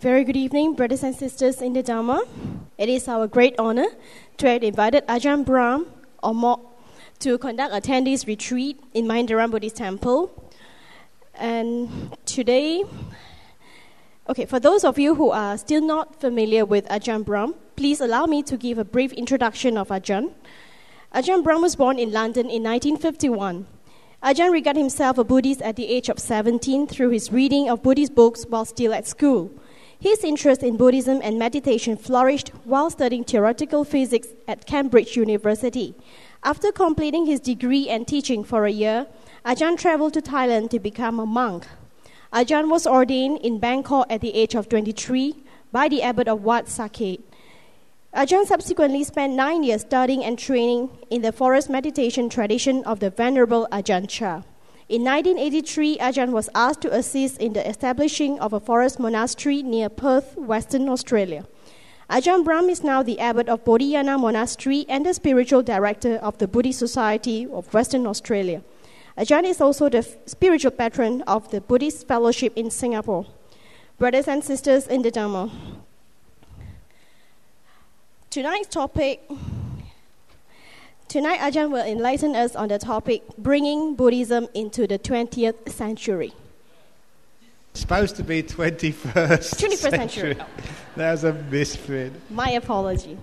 Very good evening, brothers and sisters in the Dhamma. It is our great honour to have invited Ajahn Brahm, or Mok, to conduct attendees retreat in Mindarang Buddhist Temple. And today, for those of you who are still not familiar with Ajahn Brahm, please allow me to give a brief introduction of Ajahn. Ajahn Brahm was born in London in 1951. Ajahn regarded himself a Buddhist at the age of 17 through his reading of Buddhist books while still at school. His interest in Buddhism and meditation flourished while studying theoretical physics at Cambridge University. After completing his degree and teaching for a year, Ajahn travelled to Thailand to become a monk. Ajahn was ordained in Bangkok at the age of 23 by the abbot of Wat Saket. Ajahn subsequently spent 9 years studying and training in the forest meditation tradition of the Venerable Ajahn Chah. In 1983, Ajahn was asked to assist in the establishing of a forest monastery near Perth, Western Australia. Ajahn Brahm is now the abbot of Bodhiyana Monastery and the spiritual director of the Buddhist Society of Western Australia. Ajahn is also the spiritual patron of the Buddhist Fellowship in Singapore. Brothers and sisters in the Dhamma, Tonight, Ajahn will enlighten us on the topic, bringing Buddhism into the 20th century. Supposed to be 21st century. That was a misprint. My apology.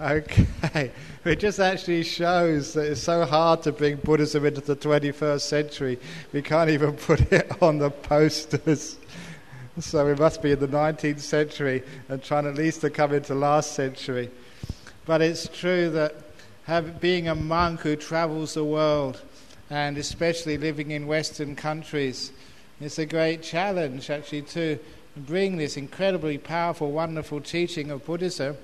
Okay. It just actually shows that it's so hard to bring Buddhism into the 21st century. We can't even put it on the posters. So we must be in the 19th century and trying at least to come into last century. But it's true that being a monk who travels the world, and especially living in Western countries, it's a great challenge actually to bring this incredibly powerful, wonderful teaching of Buddhism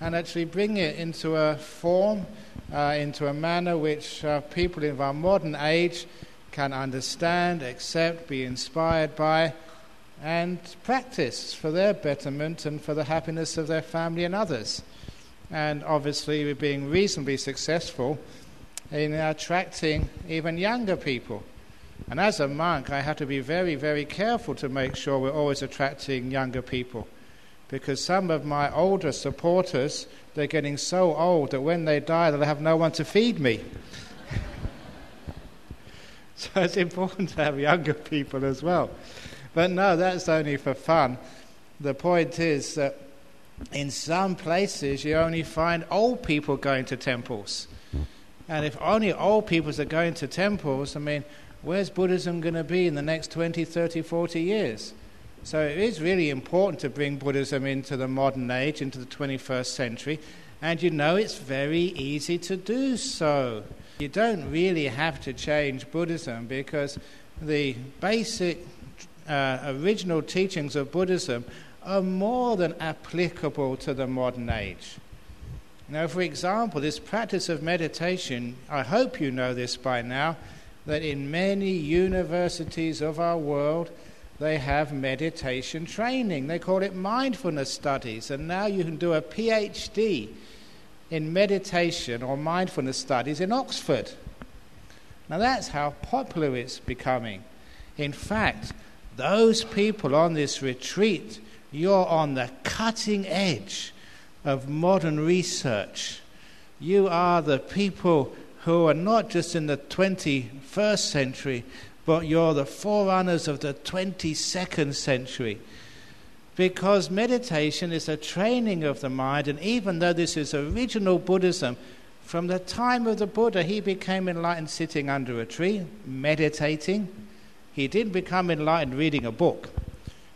and actually bring it into a form, into a manner which people in our modern age can understand, accept, be inspired by, and practice for their betterment and for the happiness of their family and others. And obviously we're being reasonably successful in attracting even younger people. And as a monk, I have to be very, very careful to make sure we're always attracting younger people, because some of my older supporters, they're getting so old that when they die, they'll have no one to feed me. So it's important to have younger people as well. But no, that's only for fun. The point is that in some places, you only find old people going to temples. And if only old people are going to temples, I mean, where's Buddhism going to be in the next 20, 30, 40 years? So it is really important to bring Buddhism into the modern age, into the 21st century. And you know, it's very easy to do so. You don't really have to change Buddhism, because the basic original teachings of Buddhism are more than applicable to the modern age. Now, for example, this practice of meditation, I hope you know this by now, that in many universities of our world, they have meditation training. They call it mindfulness studies, and now you can do a PhD in meditation or mindfulness studies in Oxford. Now, that's how popular it's becoming. In fact, those people on this retreat, you're on the cutting edge of modern research. You are the people who are not just in the 21st century, but you're the forerunners of the 22nd century. Because meditation is a training of the mind, and even though this is original Buddhism, from the time of the Buddha, he became enlightened sitting under a tree, meditating. He didn't become enlightened reading a book.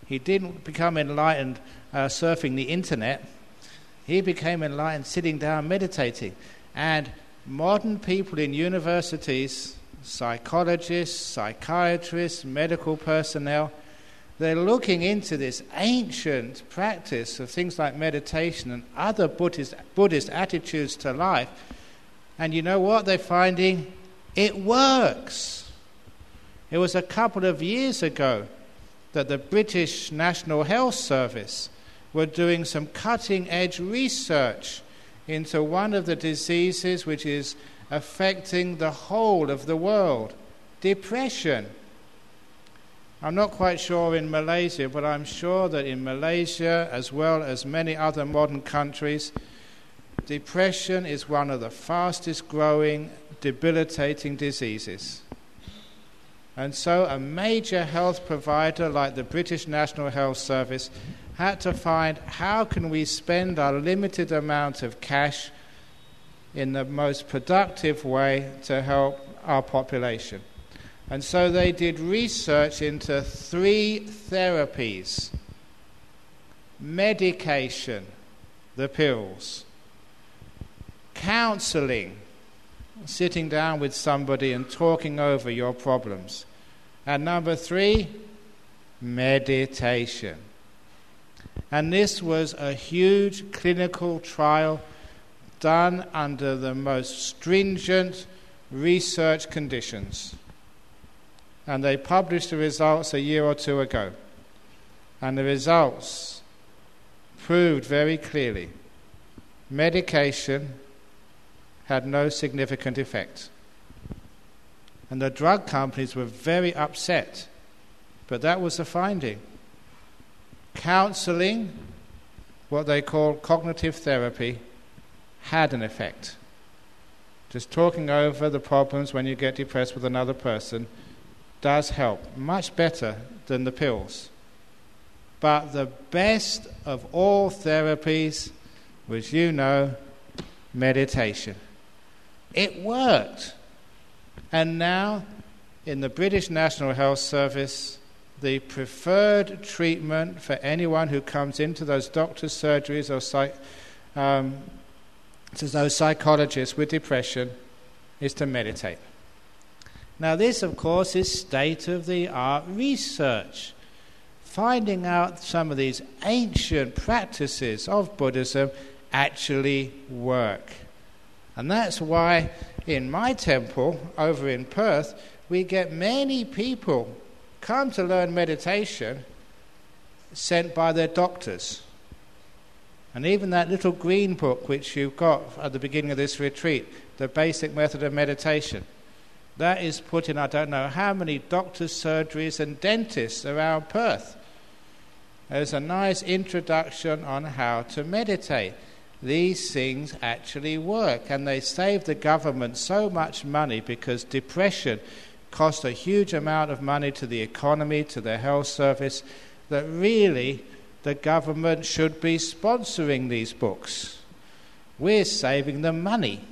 He didn't become enlightened surfing the internet. He became enlightened sitting down meditating. And modern people in universities, psychologists, psychiatrists, medical personnel, they're looking into this ancient practice of things like meditation and other Buddhist attitudes to life. And you know what they're finding? It works. It was a couple of years ago that the British National Health Service were doing some cutting-edge research into one of the diseases which is affecting the whole of the world, depression. I'm not quite sure in Malaysia, but I'm sure that in Malaysia, as well as many other modern countries, depression is one of the fastest growing debilitating diseases. And so a major health provider like the British National Health Service had to find how can we spend our limited amount of cash in the most productive way to help our population. And so they did research into three therapies: medication, the pills; counselling, sitting down with somebody and talking over your problems; and number three, meditation. And this was a huge clinical trial done under the most stringent research conditions. And they published the results a year or two ago. And the results proved very clearly medication had no significant effect. And the drug companies were very upset, but that was the finding. Counselling, what they call cognitive therapy, had an effect. Just talking over the problems when you get depressed with another person does help, much better than the pills. But the best of all therapies was, you know, meditation. It worked. And now, in the British National Health Service, the preferred treatment for anyone who comes into those doctors' surgeries or to those psychologists with depression is to meditate. Now this, of course, is state-of-the-art research. Finding out some of these ancient practices of Buddhism actually work. And that's why in my temple over in Perth, we get many people come to learn meditation sent by their doctors. And even that little green book which you've got at the beginning of this retreat, The Basic Method of Meditation, that is put in I don't know how many doctors, surgeries and dentists around Perth. There's a nice introduction on how to meditate. These things actually work, and they save the government so much money because depression costs a huge amount of money to the economy, to the health service, that really the government should be sponsoring these books. We're saving them money.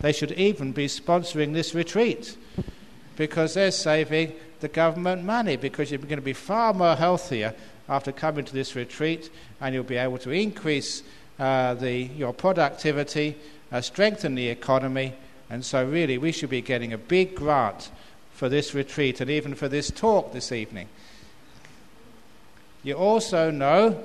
They should even be sponsoring this retreat because they're saving the government money, because you're going to be far more healthier after coming to this retreat, and you'll be able to increase your productivity, strengthen the economy. And so really we should be getting a big grant for this retreat and even for this talk this evening. You also know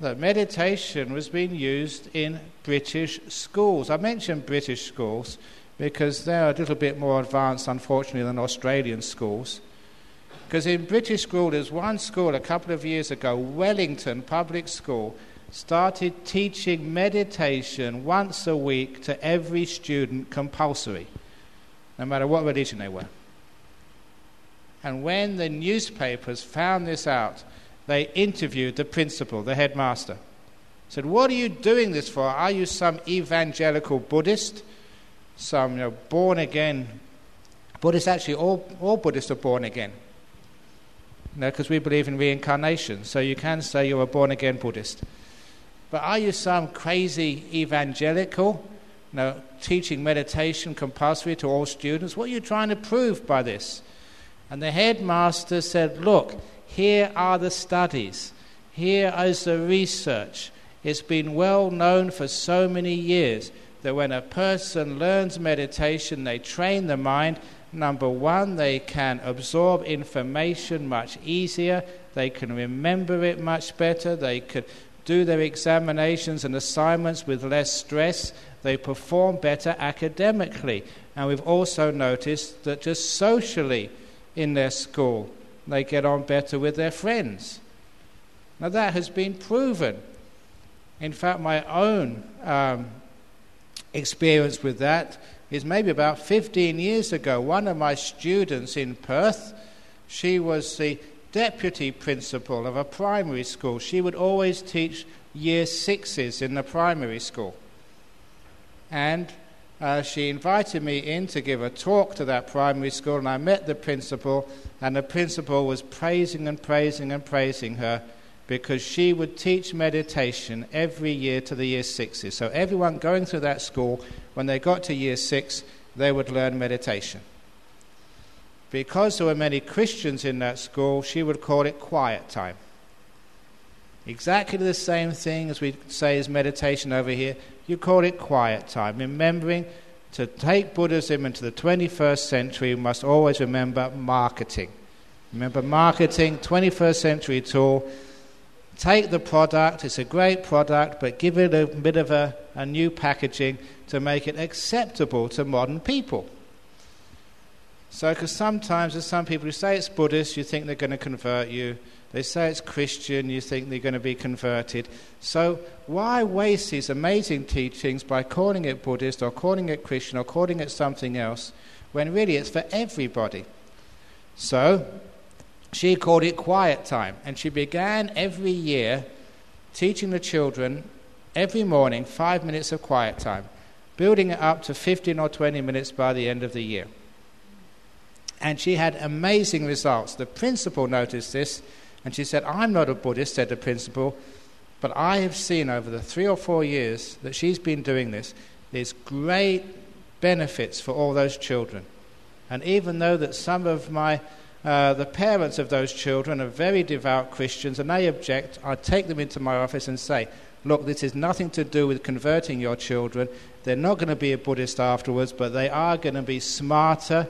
that meditation was being used in British schools. I mentioned British schools because they're a little bit more advanced, unfortunately, than Australian schools. Because in British school, there's one school a couple of years ago, Wellington Public School, started teaching meditation once a week to every student compulsory, no matter what religion they were. And when the newspapers found this out, they interviewed the principal, the headmaster. Said, "What are you doing this for? Are you some evangelical Buddhist? Some born-again Buddhist?" Actually, all Buddhists are born again. Because we believe in reincarnation. So you can say you're a born-again Buddhist. But are you some crazy evangelical teaching meditation compulsory to all students? What are you trying to prove by this? And the headmaster said, "Look, here are the studies. Here is the research. It's been well known for so many years that when a person learns meditation, they train the mind. Number one, they can absorb information much easier. They can remember it much better. They could do their examinations and assignments with less stress. They perform better academically. And we've also noticed that just socially in their school, they get on better with their friends." Now that has been proven. In fact, my own experience with that is maybe about 15 years ago. One of my students in Perth, she was the deputy principal of a primary school. She would always teach year sixes in the primary school. And she invited me in to give a talk to that primary school, and I met the principal, and the principal was praising her because she would teach meditation every year to the year sixes. So everyone going through that school, when they got to year six, they would learn meditation. Because there were many Christians in that school, she would call it quiet time. Exactly the same thing as we say is meditation over here. You call it quiet time. Remembering to take Buddhism into the 21st century, you must always remember marketing. Remember marketing, 21st century tool. Take the product, it's a great product, but give it a bit of a new packaging to make it acceptable to modern people. So, because sometimes there's some people who say it's Buddhist, you think they're going to convert you. They say it's Christian, you think they're going to be converted. So, why waste these amazing teachings by calling it Buddhist or calling it Christian or calling it something else, when really it's for everybody? So, she called it quiet time, and she began every year teaching the children every morning 5 minutes of quiet time, building it up to 15 or 20 minutes by the end of the year. And she had amazing results. The principal noticed this, and she said, "I'm not a Buddhist," said the principal, "but I have seen over the 3 or 4 years that she's been doing this, there's great benefits for all those children. And even though that some of my, the parents of those children are very devout Christians and they object, I take them into my office and say, look, this is nothing to do with converting your children. They're not going to be a Buddhist afterwards, but they are going to be smarter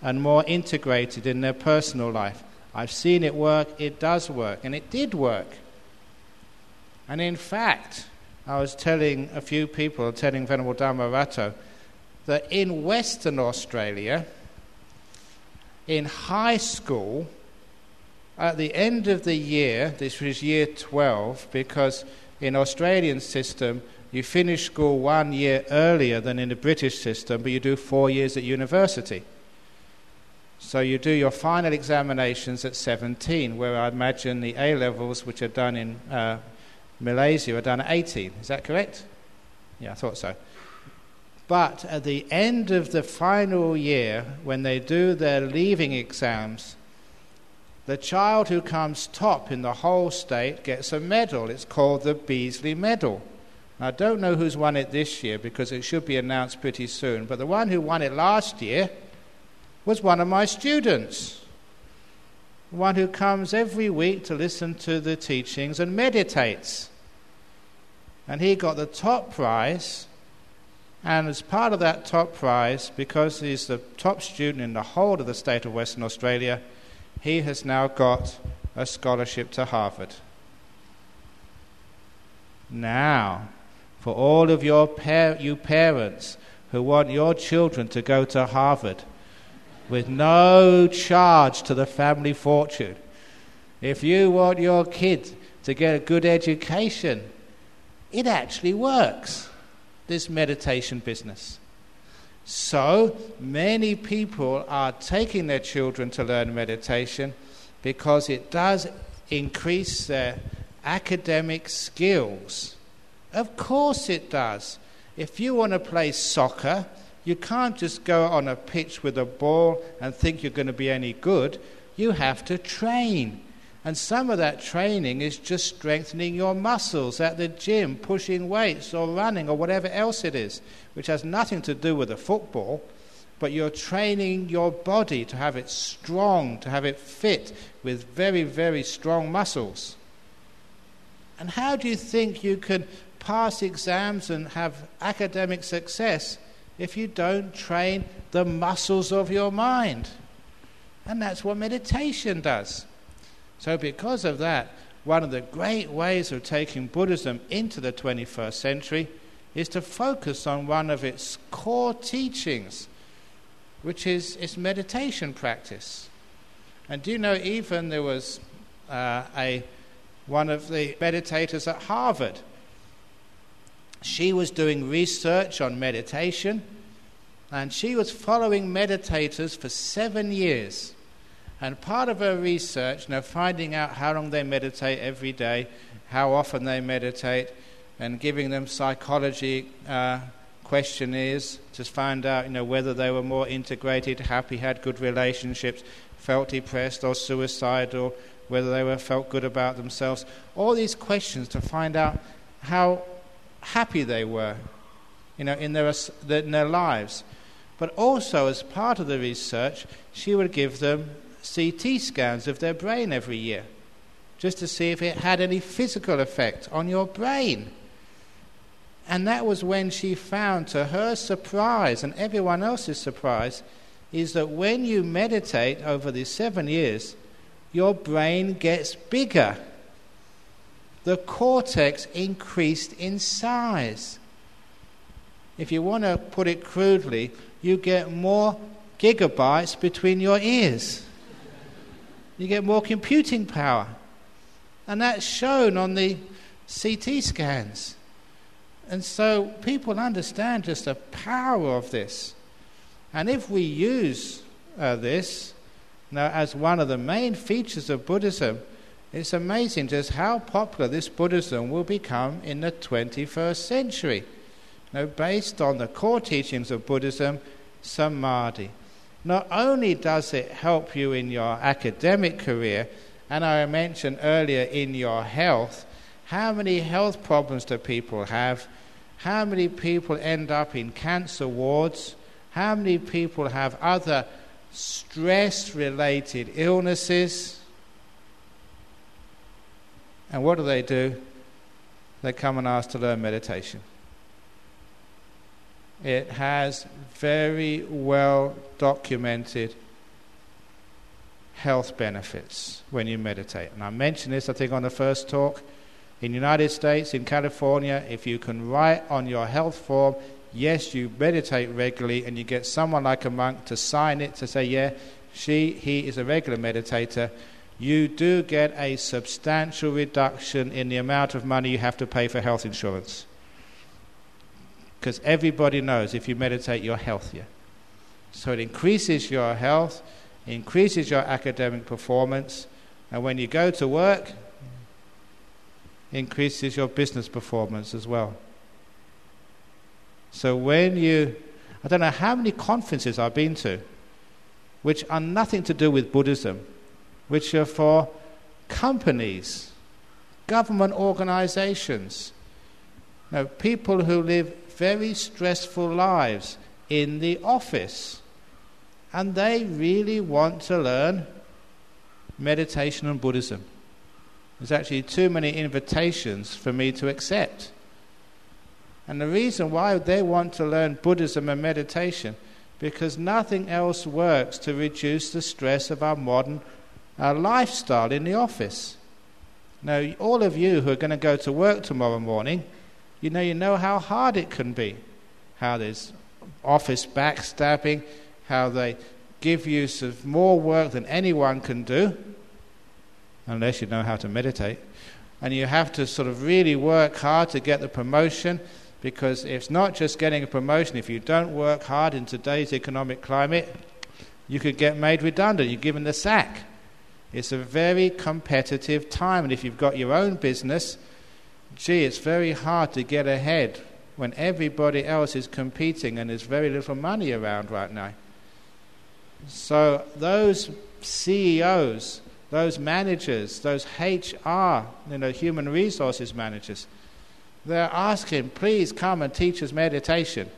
and more integrated in their personal life. I've seen it work, it does work," and it did work. And in fact, I was telling a few people, telling Venerable Damarato, that in Western Australia, in high school, at the end of the year, this was year 12, because in Australian system, you finish school 1 year earlier than in the British system, but you do 4 years at university. So you do your final examinations at 17, where I imagine the A-levels, which are done in Malaysia, are done at 18. Is that correct? Yeah, I thought so. But at the end of the final year, when they do their leaving exams, the child who comes top in the whole state gets a medal. It's called the Beasley Medal. Now, I don't know who's won it this year, because it should be announced pretty soon, but the one who won it last year was one of my students, one who comes every week to listen to the teachings and meditates. And he got the top prize, and as part of that top prize, because he's the top student in the whole of the state of Western Australia, he has now got a scholarship to Harvard. Now, for all of you parents who want your children to go to Harvard, with no charge to the family fortune. If you want your kid to get a good education, it actually works, this meditation business. So many people are taking their children to learn meditation because it does increase their academic skills. Of course it does. If you want to play soccer, you can't just go on a pitch with a ball and think you're going to be any good. You have to train. And some of that training is just strengthening your muscles at the gym, pushing weights or running or whatever else it is, which has nothing to do with the football, but you're training your body to have it strong, to have it fit with very, very strong muscles. And how do you think you can pass exams and have academic success if you don't train the muscles of your mind? And that's what meditation does. So because of that, one of the great ways of taking Buddhism into the 21st century is to focus on one of its core teachings, which is its meditation practice. And do you know, even there was one of the meditators at Harvard. She was doing research on meditation, and she was following meditators for 7 years. And part of her research, finding out how long they meditate every day, how often they meditate, and giving them psychology questionnaires to find out, whether they were more integrated, happy, had good relationships, felt depressed or suicidal, whether they felt good about themselves. All these questions to find out how happy they were, in their lives. But also, as part of the research, she would give them CT scans of their brain every year, just to see if it had any physical effect on your brain. And that was when she found, to her surprise and everyone else's surprise, is that when you meditate over these 7 years, your brain gets bigger. The cortex increased in size. If you want to put it crudely, you get more gigabytes between your ears. You get more computing power. And that's shown on the CT scans. And so people understand just the power of this. And if we use this as one of the main features of Buddhism, it's amazing just how popular this Buddhism will become in the 21st century. Based on the core teachings of Buddhism, Samadhi. Not only does it help you in your academic career, and I mentioned earlier in your health, how many health problems do people have? How many people end up in cancer wards? How many people have other stress-related illnesses? And what do? They come and ask to learn meditation. It has very well documented health benefits when you meditate. And I mentioned this, I think, on the first talk. In the United States, in California, if you can write on your health form, yes, you meditate regularly, and you get someone like a monk to sign it to say, yeah, he is a regular meditator, you do get a substantial reduction in the amount of money you have to pay for health insurance. Because everybody knows if you meditate, you're healthier. So it increases your health, increases your academic performance, and when you go to work, increases your business performance as well. So I don't know how many conferences I've been to which are nothing to do with Buddhism, which are for companies, government organizations, people who live very stressful lives in the office, and they really want to learn meditation and Buddhism. There's actually too many invitations for me to accept. And the reason why they want to learn Buddhism and meditation, because nothing else works to reduce the stress of our modern lifestyle in the office. Now, all of you who are going to go to work tomorrow morning, you know how hard it can be, how there's office backstabbing, how they give you more work than anyone can do, unless you know how to meditate. And you have to sort of really work hard to get the promotion, because it's not just getting a promotion. If you don't work hard in today's economic climate, you could get made redundant. You're given the sack. It's a very competitive time. And if you've got your own business, it's very hard to get ahead when everybody else is competing and there's very little money around right now. So those CEOs, those managers, those HR, human resources managers, they're asking, please come and teach us meditation.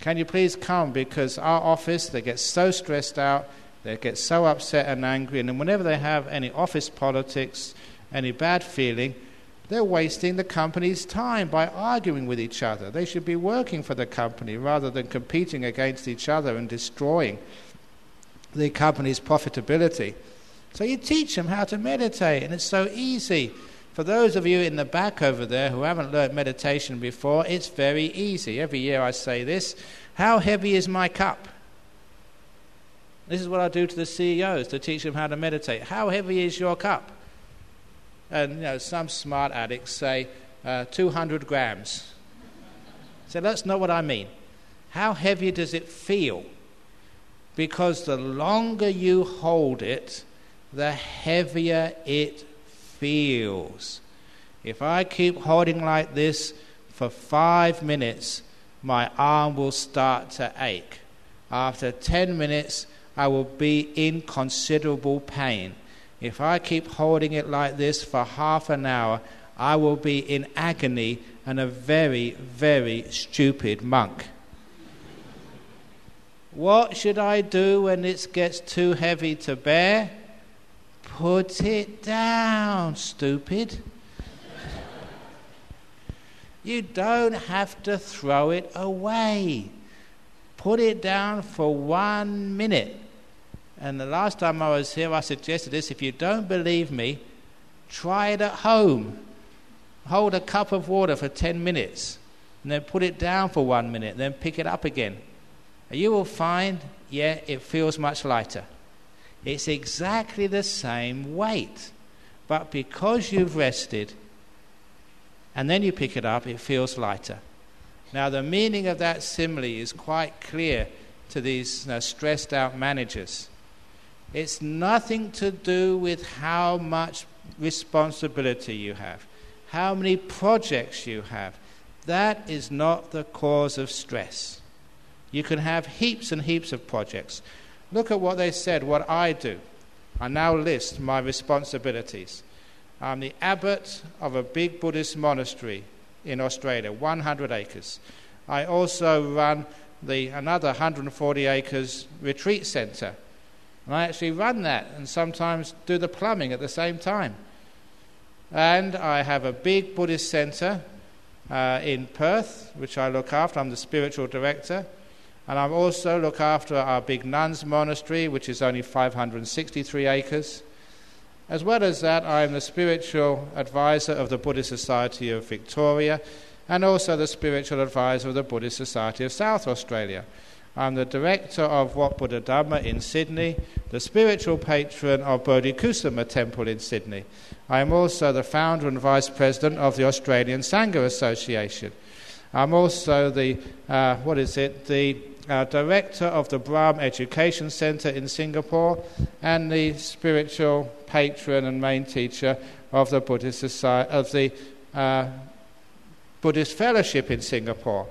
Can you please come? Because our office, they get so stressed out, they get so upset and angry, and whenever they have any office politics, any bad feeling, they're wasting the company's time by arguing with each other. They should be working for the company rather than competing against each other and destroying the company's profitability. So you teach them how to meditate, and it's so easy. For those of you in the back over there who haven't learned meditation before, it's very easy. Every year I say this, how heavy is my cup? This is what I do to the CEOs to teach them how to meditate. How heavy is your cup? And some smart addicts say 200 grams. So that's not what I mean. How heavy does it feel? because the longer you hold it, the heavier it feels. If I keep holding like this for 5 minutes, my arm will start to ache. After 10 minutes, I will be in considerable pain. If I keep holding it like this for half an hour, I will be in agony and a very, very stupid monk. What should I do when it gets too heavy to bear? Put it down, stupid. You don't have to throw it away. Put it down for 1 minute. And the last time I was here, I suggested this. If you don't believe me, try it at home. Hold a cup of water for 10 minutes and then put it down for 1 minute, then pick it up again. And you will find, yeah, it feels much lighter. It's exactly the same weight. But because you've rested and then you pick it up, it feels lighter. Now, the meaning of that simile is quite clear to these stressed out managers. It's nothing to do with how much responsibility you have, how many projects you have. That is not the cause of stress. You can have heaps and heaps of projects. Look at what they said, what I do. I now list my responsibilities. I'm the abbot of a big Buddhist monastery in Australia, 100 acres. I also run another 140 acres retreat centre, and I actually run that and sometimes do the plumbing at the same time. And I have a big Buddhist centre in Perth, which I look after. I'm the spiritual director, and I also look after our big nuns monastery, which is only 563 acres. As well as that, I'm the spiritual advisor of the Buddhist Society of Victoria, and also the spiritual advisor of the Buddhist Society of South Australia. I'm the director of Wat Buddha Dhamma in Sydney, the spiritual patron of Bodhi Kusuma Temple in Sydney. I'm also the founder and vice president of the Australian Sangha Association. I'm also the director of the Brahm Education Centre in Singapore, and the spiritual patron and main teacher of the Buddhist Society of the Buddhist Fellowship in Singapore.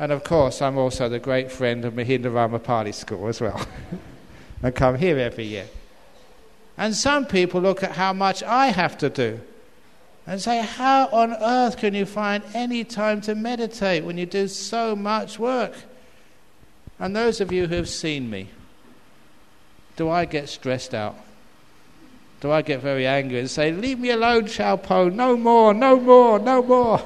And of course, I'm also the great friend of Mindarang Pali School as well. I come here every year. And some people look at how much I have to do and say, how on earth can you find any time to meditate when you do so much work? And those of you who have seen me, do I get stressed out? Do I get very angry and say, leave me alone, Xiaopo, no more, no more, no more?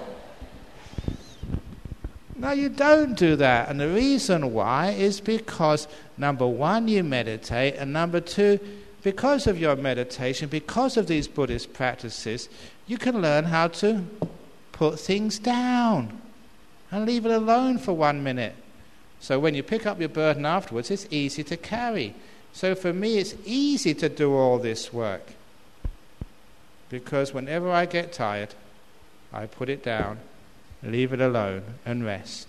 No, you don't do that. And the reason why is because, number one, you meditate, and number two, because of your meditation, because of these Buddhist practices, you can learn how to put things down and leave it alone for 1 minute. So when you pick up your burden afterwards, it's easy to carry. So for me, it's easy to do all this work, because whenever I get tired, I put it down, leave it alone, and rest.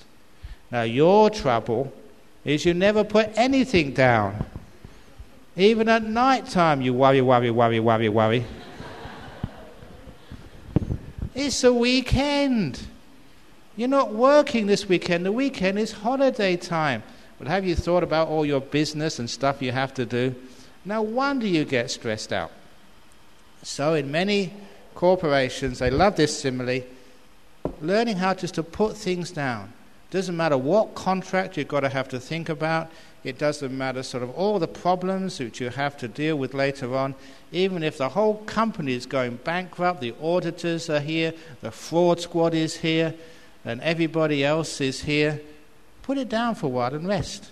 Now, your trouble is you never put anything down. Even at night time, you worry, worry, worry, worry, worry. It's a weekend. You're not working this weekend. The weekend is holiday time. But have you thought about all your business and stuff you have to do? No wonder you get stressed out. So in many corporations, they love this simile, learning how just to put things down. Doesn't matter what contract you've got to have to think about. It doesn't matter sort of all the problems which you have to deal with later on. Even if the whole company is going bankrupt, the auditors are here, the fraud squad is here, and everybody else is here, put it down for a while and rest.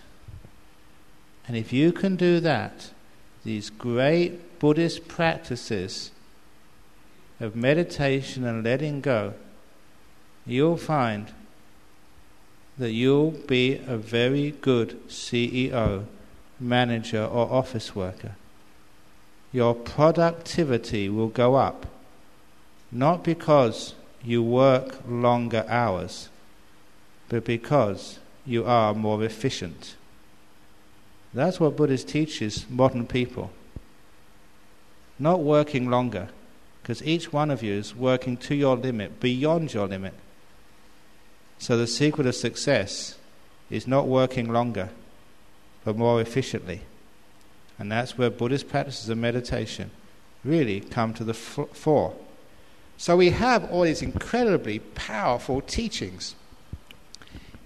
And if you can do that, these great Buddhist practices of meditation and letting go, you'll find that you'll be a very good CEO, manager or office worker. Your productivity will go up, not because you work longer hours, but because you are more efficient. That's what Buddhist teaches modern people. Not working longer, because each one of you is working to your limit, beyond your limit. So the secret of success is not working longer, but more efficiently. And that's where Buddhist practices of meditation really come to the fore. So we have all these incredibly powerful teachings.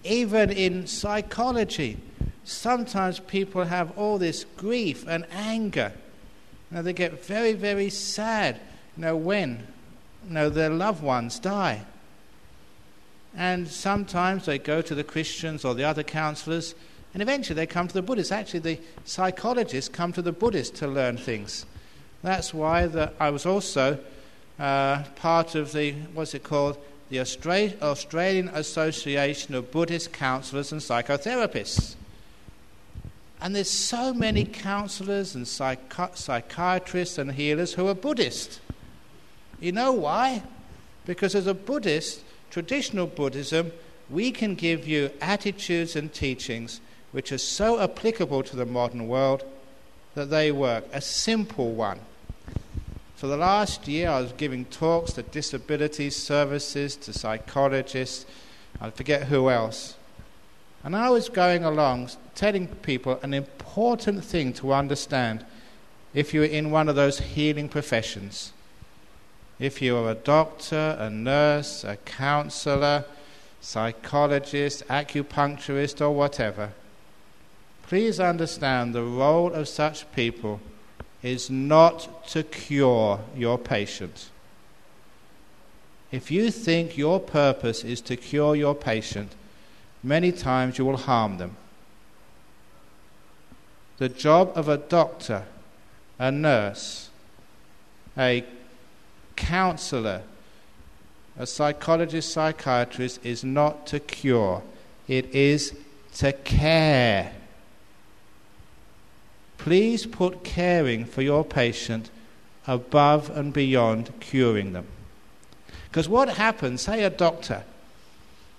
Even in psychology, sometimes people have all this grief and anger. Now they get very, very sad, when their loved ones die. And sometimes they go to the Christians or the other counsellors, and eventually they come to the Buddhists. Actually, the psychologists come to the Buddhists to learn things. That's why I was also part of the, the Australian Association of Buddhist Counsellors and Psychotherapists. And there's so many counsellors and psychiatrists and healers who are Buddhist. You know why? Because as a Buddhist, traditional Buddhism, we can give you attitudes and teachings which are so applicable to the modern world that they work. A simple one. For the last year I was giving talks to disability services, to psychologists, I forget who else. And I was going along telling people an important thing to understand if you're in one of those healing professions. If you are a doctor, a nurse, a counsellor, psychologist, acupuncturist or whatever, please understand the role of such people is not to cure your patient. If you think your purpose is to cure your patient, many times you will harm them. The job of a doctor, a nurse, a counsellor, a psychologist, psychiatrist is not to cure, it is to care. Please put caring for your patient above and beyond curing them. Because what happens, say a doctor,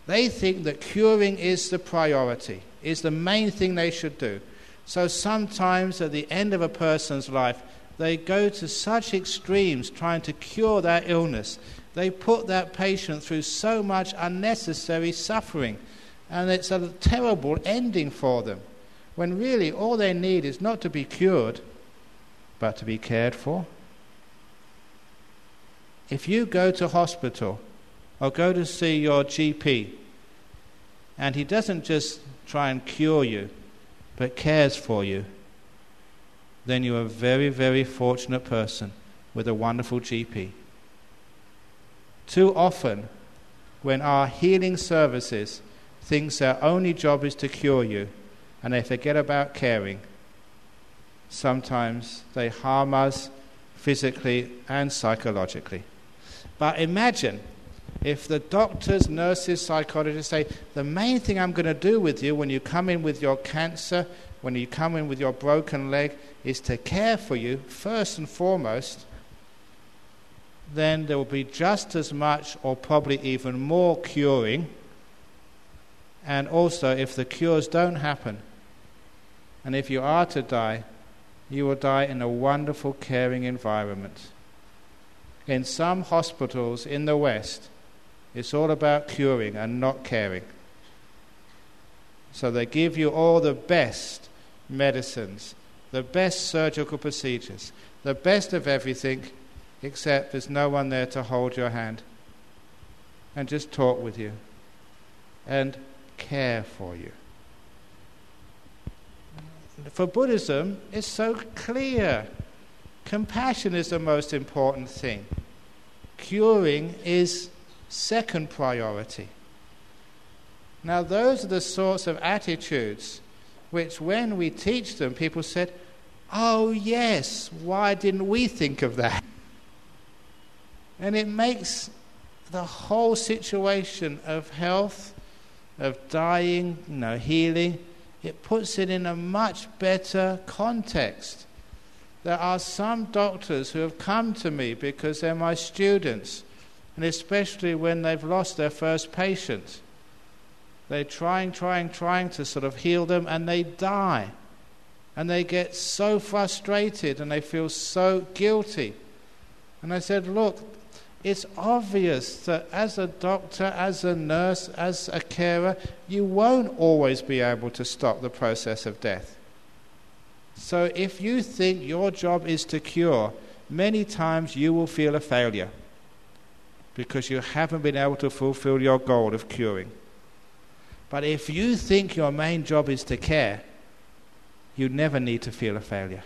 they think that curing is the priority, is the main thing they should do. So sometimes at the end of a person's life, they go to such extremes trying to cure their illness. They put that patient through so much unnecessary suffering, and it's a terrible ending for them. When really all they need is not to be cured, but to be cared for. If you go to hospital or go to see your GP, and he doesn't just try and cure you, but cares for you, then you're a very, very fortunate person with a wonderful GP. Too often, when our healing services thinks their only job is to cure you, and they forget about caring, sometimes they harm us physically and psychologically. But imagine if the doctors, nurses, psychologists say, the main thing I'm going to do with you when you come in with your cancer, when you come in with your broken leg, is to care for you first and foremost, then there will be just as much or probably even more curing. And also, if the cures don't happen, and if you are to die, you will die in a wonderful, caring environment. In some hospitals in the West, it's all about curing and not caring. So they give you all the best medicines, the best surgical procedures, the best of everything, except there's no one there to hold your hand and just talk with you and care for you. For Buddhism, it's so clear. Compassion is the most important thing. Curing is second priority. Now those are the sorts of attitudes which when we teach them, people said, oh yes, why didn't we think of that? And it makes the whole situation of health, of dying, healing, it puts it in a much better context. There are some doctors who have come to me because they're my students, and especially when they've lost their first patient. They're trying to heal them, and they die. and they get so frustrated and they feel so guilty. And I said, look, it's obvious that as a doctor, as a nurse, as a carer, you won't always be able to stop the process of death. So if you think your job is to cure, many times you will feel a failure because you haven't been able to fulfill your goal of curing. But if you think your main job is to care, you never need to feel a failure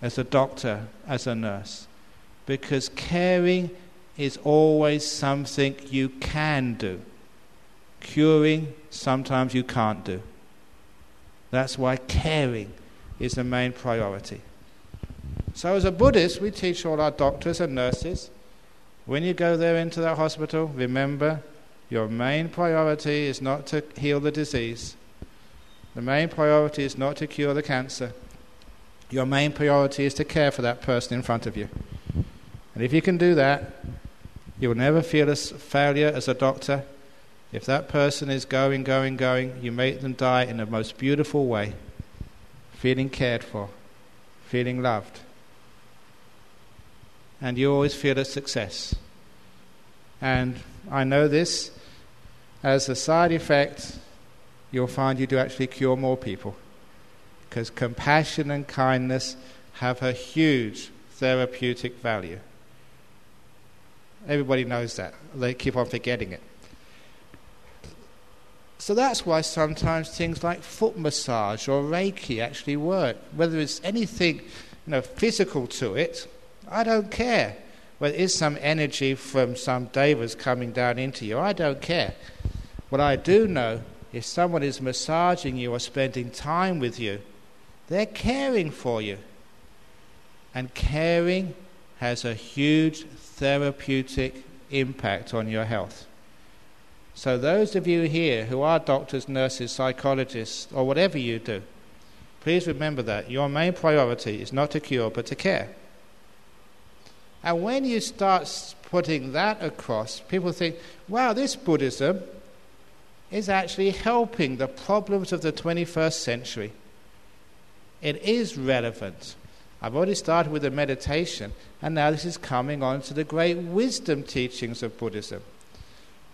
as a doctor, as a nurse, because caring is always something you can do. Curing, sometimes you can't do. That's why caring is the main priority. So as a Buddhist, we teach all our doctors and nurses, when you go there into that hospital, remember your main priority is not to heal the disease. The main priority is not to cure the cancer. Your main priority is to care for that person in front of you. And if you can do that, you will never feel a failure as a doctor. If that person is going, going, going, you make them die in the most beautiful way, feeling cared for, feeling loved. And you always feel a success. And I know this, as a side effect, you'll find you do actually cure more people, because compassion and kindness have a huge therapeutic value. Everybody knows that. They keep on forgetting it. So that's why sometimes things like foot massage or Reiki actually work. Whether it's anything, physical to it, I don't care. Whether it is some energy from some devas coming down into you, I don't care. What I do know, if someone is massaging you or spending time with you, they're caring for you. And caring has a huge therapeutic impact on your health. So those of you here who are doctors, nurses, psychologists, or whatever you do, please remember that your main priority is not to cure but to care. And when you start putting that across, people think, wow, this Buddhism is actually helping the problems of the 21st century. It is relevant. I've already started with the meditation, and now this is coming on to the great wisdom teachings of Buddhism.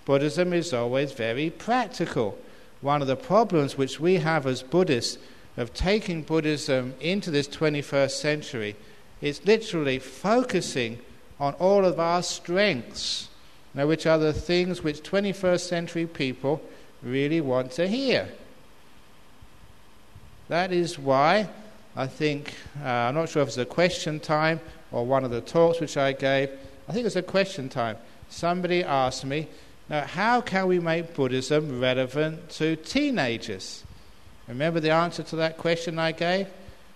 Buddhism is always very practical. One of the problems which we have as Buddhists of taking Buddhism into this 21st century is literally focusing on all of our strengths, which are the things which 21st century people really want to hear. That is why I think, I'm not sure if it's a question time or one of the talks which I gave, I think it's a question time. Somebody asked me, now how can we make Buddhism relevant to teenagers? Remember the answer to that question I gave?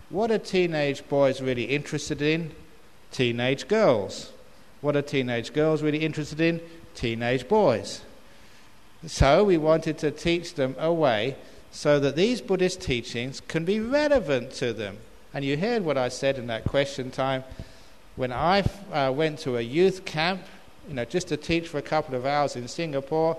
What are teenage boys really interested in? Teenage girls. What are teenage girls really interested in? Teenage boys. So we wanted to teach them a way so that these Buddhist teachings can be relevant to them. And you heard what I said in that question time. When I went to a youth camp, just to teach for a couple of hours in Singapore,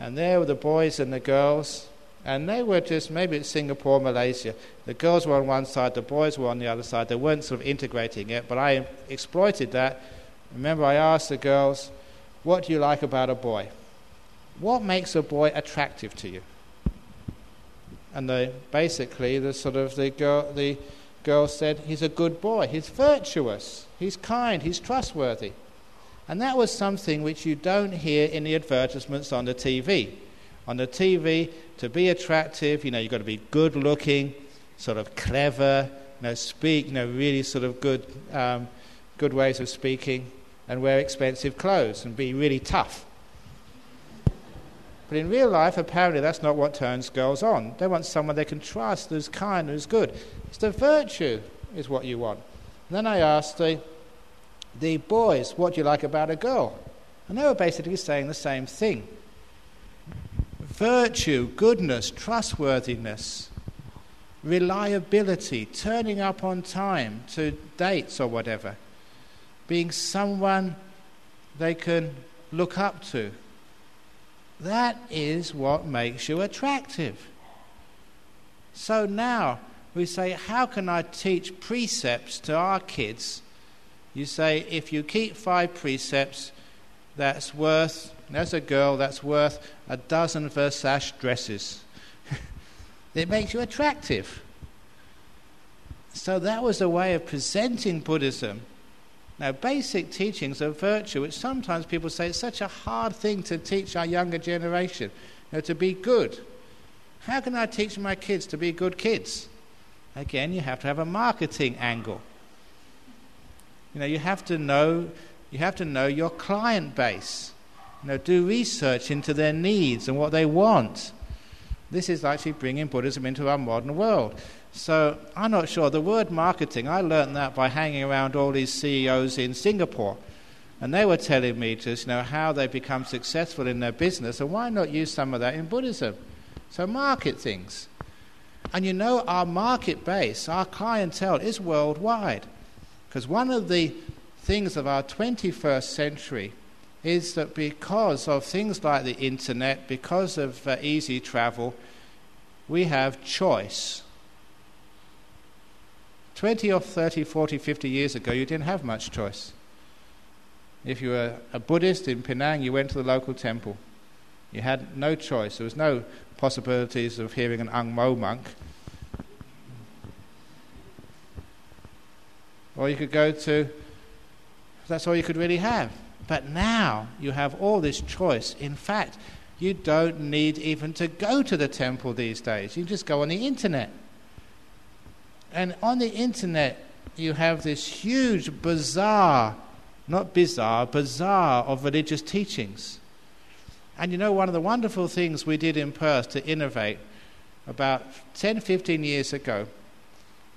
and there were the boys and the girls, and they were just, maybe it's Singapore, Malaysia. The girls were on one side, the boys were on the other side. They weren't sort of integrating it, but I exploited that. Remember, I asked the girls, what do you like about a boy? What makes a boy attractive to you? And the girl said, he's a good boy, he's virtuous, he's kind, he's trustworthy. And that was something which you don't hear in the advertisements on the TV. On the TV, to be attractive, you've got to be good looking, sort of clever, speak, really sort of good ways of speaking, and wear expensive clothes and be really tough. But in real life, apparently that's not what turns girls on. They want someone they can trust, who's kind, who's good. It's the virtue is what you want. And then I asked the boys, what do you like about a girl? And they were basically saying the same thing. Virtue, goodness, trustworthiness, reliability, turning up on time to dates or whatever, being someone they can look up to. That is what makes you attractive. So now we say, how can I teach precepts to our kids? You say, if you keep 5 precepts, that's worth, as a girl, that's worth 12 Versace dresses. It makes you attractive. So that was a way of presenting Buddhism. Now, basic teachings of virtue, which sometimes people say it's such a hard thing to teach our younger generation, you know, to be good. How can I teach my kids to be good kids? Again, you have to have a marketing angle. You know, you have to know your client base. You know, do research into their needs and what they want. This is actually bringing Buddhism into our modern world. So I'm not sure. The word marketing, I learned that by hanging around all these CEOs in Singapore. And they were telling me just, you know, how they become successful in their business, and why not use some of that in Buddhism? So market things. And you know, our market base, our clientele is worldwide. Because one of the things of our 21st century is that because of things like the internet, because of easy travel, we have choice. 20 or 30, 40, 50 years ago, you didn't have much choice. If you were a Buddhist in Penang, you went to the local temple. You had no choice. There was no possibilities of hearing an Ang Mo monk. Or you could go to... That's all you could really have. But now you have all this choice. In fact, you don't need even to go to the temple these days. You just go on the internet. And on the internet, you have this huge bazaar of religious teachings. And you know, one of the wonderful things we did in Perth to innovate about 10, 15 years ago,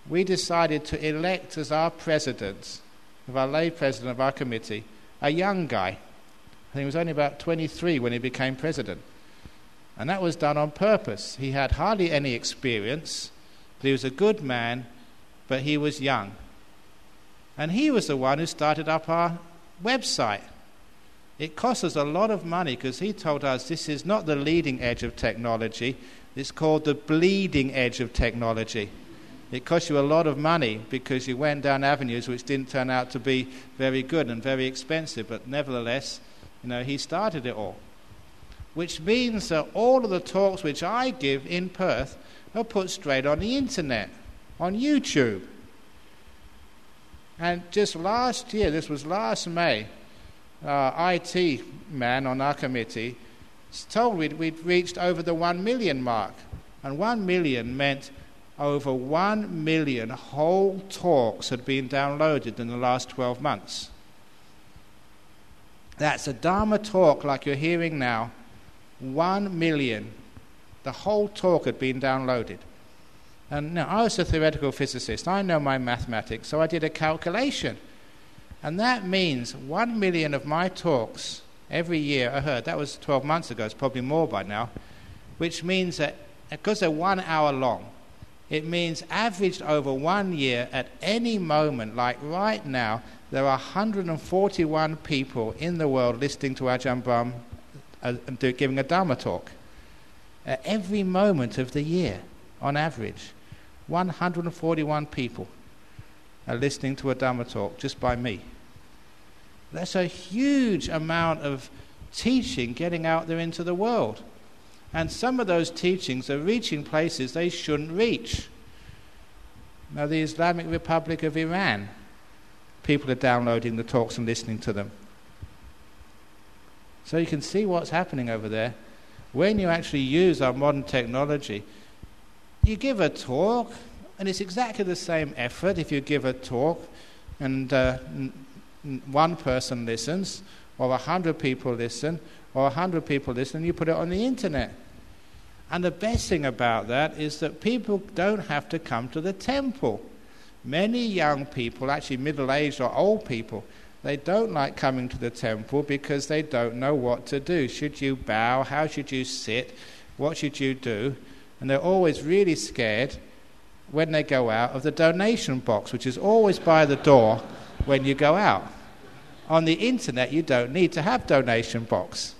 we decided to elect as our president, of our lay president of our committee, a young guy. I think he was only about 23 when he became president. And that was done on purpose. He had hardly any experience, but he was a good man, but he was young. And he was the one who started up our website. It cost us a lot of money because he told us this is not the leading edge of technology, it's called the bleeding edge of technology. It cost you a lot of money because you went down avenues which didn't turn out to be very good and very expensive, but nevertheless, you know, he started it all. Which means that all of the talks which I give in Perth are put straight on the internet, on YouTube. And just last year, this was last May, our IT man on our committee told me we'd reached over the 1 million mark, and 1 million meant over 1 million whole talks had been downloaded in the last 12 months. That's a Dhamma talk like you're hearing now. 1 million, the whole talk had been downloaded. And now, I was a theoretical physicist, I know my mathematics, so I did a calculation. And that means 1 million of my talks every year are heard. That was 12 months ago, it's probably more by now. Which means that, because they're 1 hour long, it means averaged over 1 year at any moment, like right now, there are 141 people in the world listening to Ajahn Brahm giving a Dhamma talk. At every moment of the year, on average, 141 people are listening to a Dhamma talk just by me. That's a huge amount of teaching getting out there into the world. And some of those teachings are reaching places they shouldn't reach. Now, the Islamic Republic of Iran, people are downloading the talks and listening to them. So you can see what's happening over there. When you actually use our modern technology, you give a talk, and it's exactly the same effort if you give a talk and one person listens, or 100 people listen, or 100 people listen, and you put it on the internet. And the best thing about that is that people don't have to come to the temple. Many young people, actually middle-aged or old people, they don't like coming to the temple because they don't know what to do. Should you bow? How should you sit? What should you do? And they're always really scared when they go out of the donation box, which is always by the door when you go out. On the internet, you don't need to have donation box.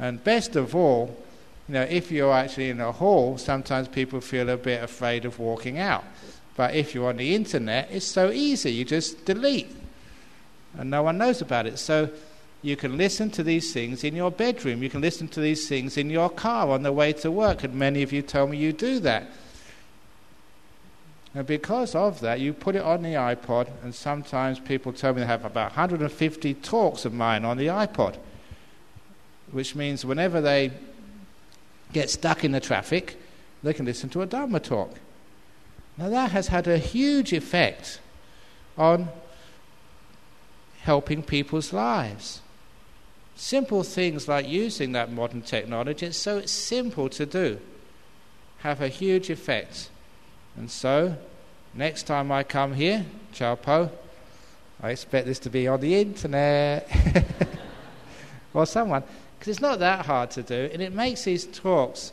And best of all, you know, if you're actually in a hall, sometimes people feel a bit afraid of walking out. But if you're on the internet, it's so easy. You just delete, and no one knows about it. So you can listen to these things in your bedroom. You can listen to these things in your car on the way to work, and many of you tell me you do that. And because of that, you put it on the iPod, and sometimes people tell me they have about 150 talks of mine on the iPod, which means whenever they get stuck in the traffic, they can listen to a Dhamma talk. Now that has had a huge effect on helping people's lives. Simple things like using that modern technology, it's so simple to do, have a huge effect. And so, next time I come here, Chow Po, I expect this to be on the internet. Or someone, because it's not that hard to do, and it makes these talks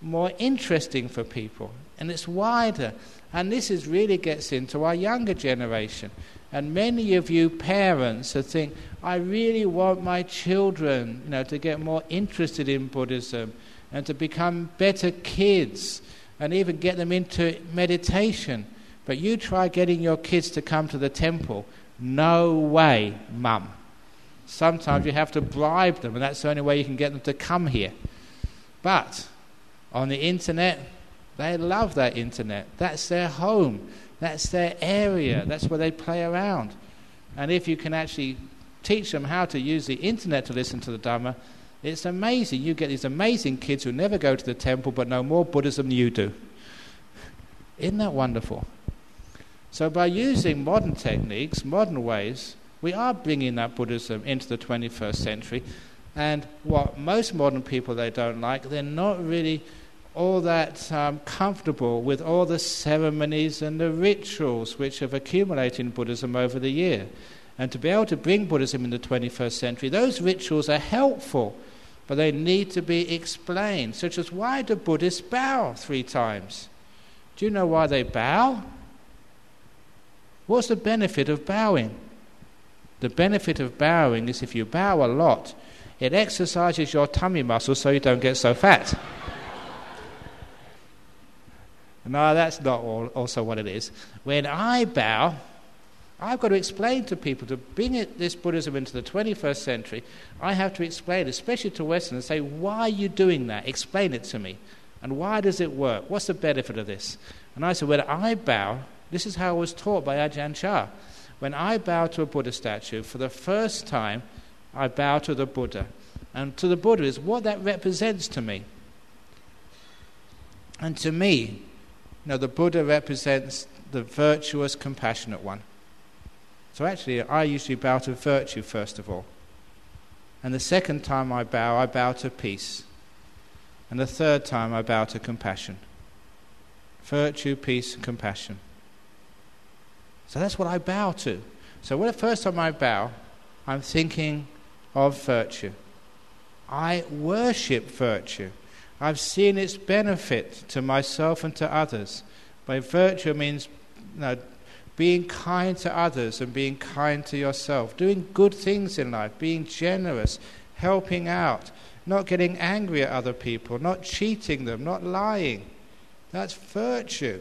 more interesting for people, and it's wider. And this is really gets into our younger generation. And many of you parents who think, I really want my children, you know, to get more interested in Buddhism and to become better kids and even get them into meditation. But you try getting your kids to come to the temple. No way, Mum. Sometimes you have to bribe them, and that's the only way you can get them to come here. But on the internet, they love that internet. That's their home. That's their area. That's where they play around. And if you can actually teach them how to use the internet to listen to the Dhamma, it's amazing. You get these amazing kids who never go to the temple but know more Buddhism than you do. Isn't that wonderful? So by using modern techniques, modern ways, we are bringing that Buddhism into the 21st century. And what most modern people, they don't like, they're not really all that comfortable with all the ceremonies and the rituals which have accumulated in Buddhism over the year. And to be able to bring Buddhism in the 21st century, those rituals are helpful, but they need to be explained, such as, why do Buddhists bow 3 times? Do you know why they bow? What's the benefit of bowing? The benefit of bowing is, if you bow a lot, it exercises your tummy muscles so you don't get so fat. No, that's not also what it is. When I bow, I've got to explain to people, to bring this Buddhism into the 21st century, I have to explain, especially to Westerners, say, why are you doing that? Explain it to me. And why does it work? What's the benefit of this? And I said, when I bow, this is how I was taught by Ajahn Chah. When I bow to a Buddha statue, for the first time, I bow to the Buddha. And to the Buddha is what that represents to me. And to me, now, the Buddha represents the virtuous, compassionate one. So actually, I usually bow to virtue first of all. And the second time I bow to peace. And the third time, I bow to compassion. Virtue, peace, and compassion. So that's what I bow to. So when the first time I bow, I'm thinking of virtue. I worship virtue. I've seen its benefit to myself and to others. By virtue means, you know, being kind to others and being kind to yourself, doing good things in life, being generous, helping out, not getting angry at other people, not cheating them, not lying. That's virtue.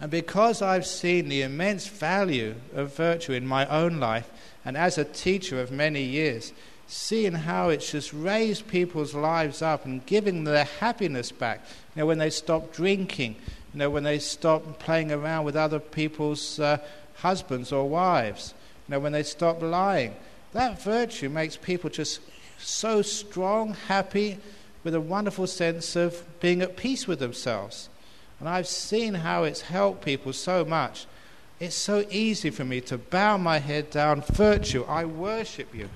And because I've seen the immense value of virtue in my own life, and as a teacher of many years, seeing how it's just raised people's lives up and giving their happiness back. You know, when they stop drinking, you know, when they stop playing around with other people's husbands or wives, you know, when they stop lying. That virtue makes people just so strong, happy, with a wonderful sense of being at peace with themselves. And I've seen how it's helped people so much. It's so easy for me to bow my head down. Virtue, I worship you.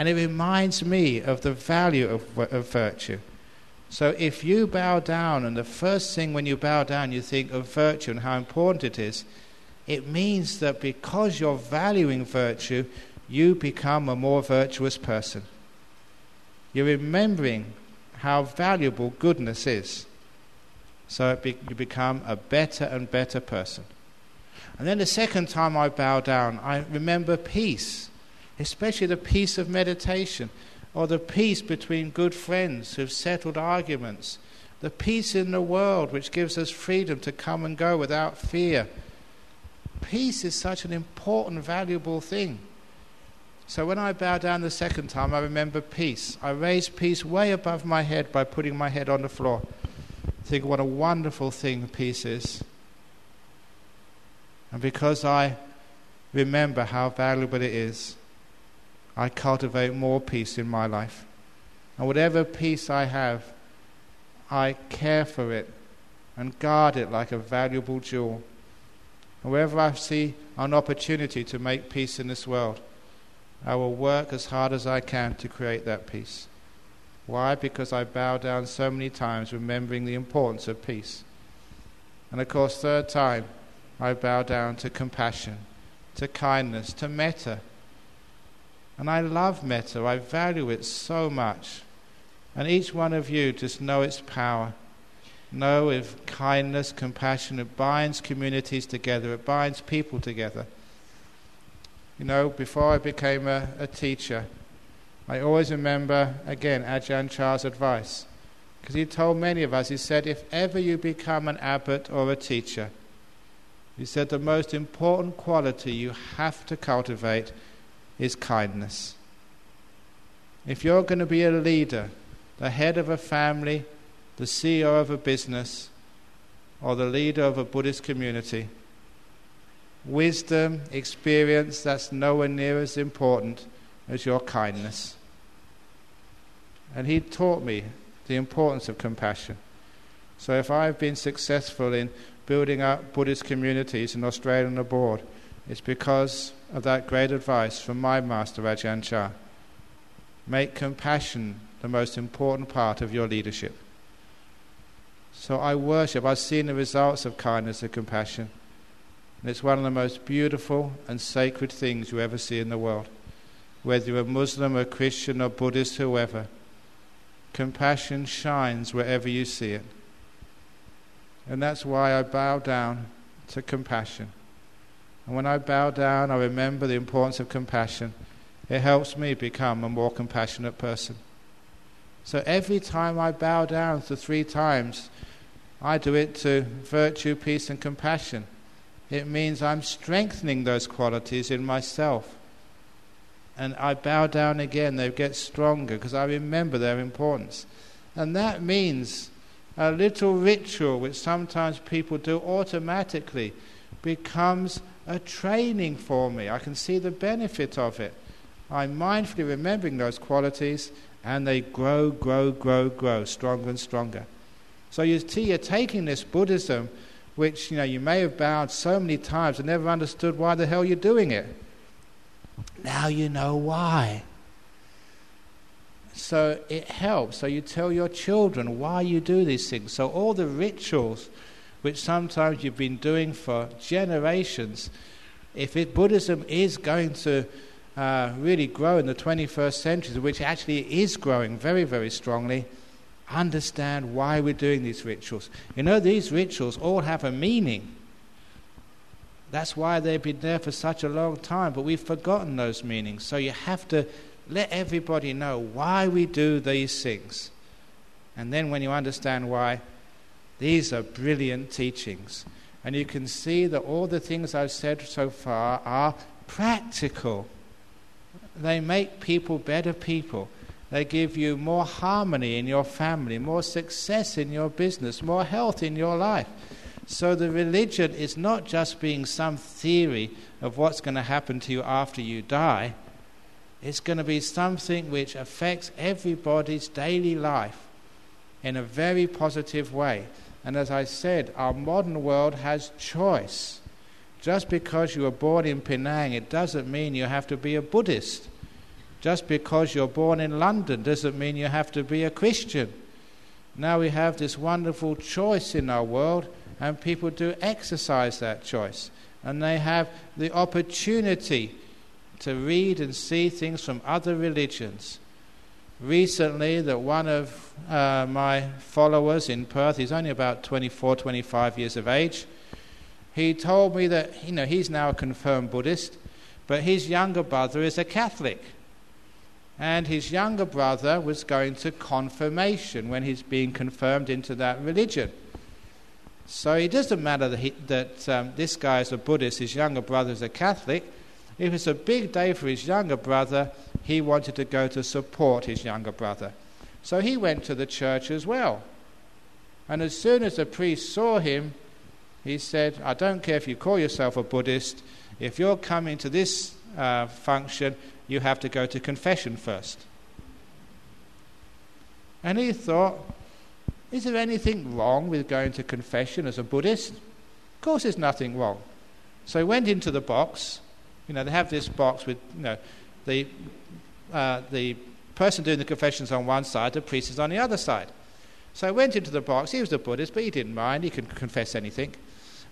And it reminds me of the value of virtue. So if you bow down, and the first thing when you bow down you think of virtue and how important it is, it means that because you're valuing virtue, you become a more virtuous person. You're remembering how valuable goodness is. So you become a better and better person. And then the second time I bow down, I remember peace. Especially the peace of meditation. or the peace between good friends who've settled arguments, the peace in the world which gives us freedom to come and go without fear. Peace is such an important, valuable thing. So when I bow down the second time, I remember peace. I raise peace way above my head by putting my head on the floor. Think what a wonderful thing peace is. And because I remember how valuable it is, I cultivate more peace in my life. And whatever peace I have, I care for it and guard it like a valuable jewel. And wherever I see an opportunity to make peace in this world, I will work as hard as I can to create that peace. Why? Because I bow down so many times remembering the importance of peace. And of course, third time, I bow down to compassion, to kindness, to metta. And I love metta, I value it so much. And each one of you just know its power. Know if kindness, compassion, it binds communities together, it binds people together. You know, before I became a teacher, I always remember, again, Ajahn Chah's advice. Because he told many of us, he said, if ever you become an abbot or a teacher, he said the most important quality you have to cultivate is kindness. If you're going to be a leader, the head of a family, the CEO of a business, or the leader of a Buddhist community, wisdom, experience, that's nowhere near as important as your kindness. And he taught me the importance of compassion. So if I've been successful in building up Buddhist communities in Australia and abroad, it's because of that great advice from my master Ajahn Chah. Make compassion the most important part of your leadership. So I worship, I've seen the results of kindness and compassion, and it's one of the most beautiful and sacred things you ever see in the world. Whether you're a Muslim, a Christian, or Buddhist, whoever, compassion shines wherever you see it. And that's why I bow down to compassion. And when I bow down, I remember the importance of compassion. It helps me become a more compassionate person. So every time I bow down to three times, I do it to virtue, peace, and compassion. It means I'm strengthening those qualities in myself. And I bow down again, they get stronger because I remember their importance. And that means a little ritual which sometimes people do automatically becomes a training for me. I can see the benefit of it. I'm mindfully remembering those qualities and they grow, stronger and stronger. So you're taking this Buddhism, which, you know, you may have bowed so many times and never understood why the hell you're doing it. Now you know why. So it helps. So you tell your children why you do these things. So all the rituals which sometimes you've been doing for generations, Buddhism is going to really grow in the 21st century, which actually is growing very, very strongly, understand why we're doing these rituals. You know, these rituals all have a meaning. That's why they've been there for such a long time, but we've forgotten those meanings. So you have to let everybody know why we do these things. And then when you understand why, these are brilliant teachings. And you can see that all the things I've said so far are practical. They make people better people. They give you more harmony in your family, more success in your business, more health in your life. So the religion is not just being some theory of what's going to happen to you after you die. It's going to be something which affects everybody's daily life in a very positive way. And as I said, our modern world has choice. Just because you were born in Penang, it doesn't mean you have to be a Buddhist. Just because you're born in London doesn't mean you have to be a Christian. Now we have this wonderful choice in our world, and people do exercise that choice. And they have the opportunity to read and see things from other religions. Recently, that one of my followers in Perth, he's only about 24, 25 years of age, he told me that, you know, he's now a confirmed Buddhist, but his younger brother is a Catholic. and his younger brother was going to confirmation when he's being confirmed into that religion. So it doesn't matter that, this guy is a Buddhist, his younger brother is a Catholic. It was a big day for his younger brother. He wanted to go to support his younger brother. So he went to the church as well. And as soon as the priest saw him, he said, "I don't care if you call yourself a Buddhist, if you're coming to this function, you have to go to confession first." And he thought, is there anything wrong with going to confession as a Buddhist? Of course there's nothing wrong. So he went into the box. You know, they have this box with, you know, the person doing the confessions on one side, the priest is on the other side. So he went into the box. He was a Buddhist, but he didn't mind. He could confess anything.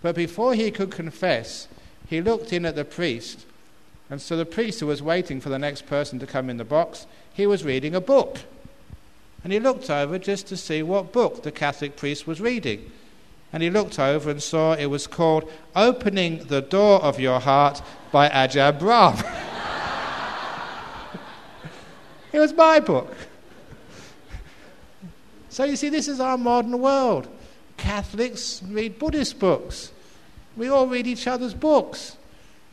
But before he could confess, he looked in at the priest. And so the priest, who was waiting for the next person to come in the box, he was reading a book. And he looked over just to see what book the Catholic priest was reading. And he looked over and saw it was called Opening the Door of Your Heart by Ajahn Brahm. It was my book. So you see, this is our modern world. Catholics read Buddhist books. We all read each other's books.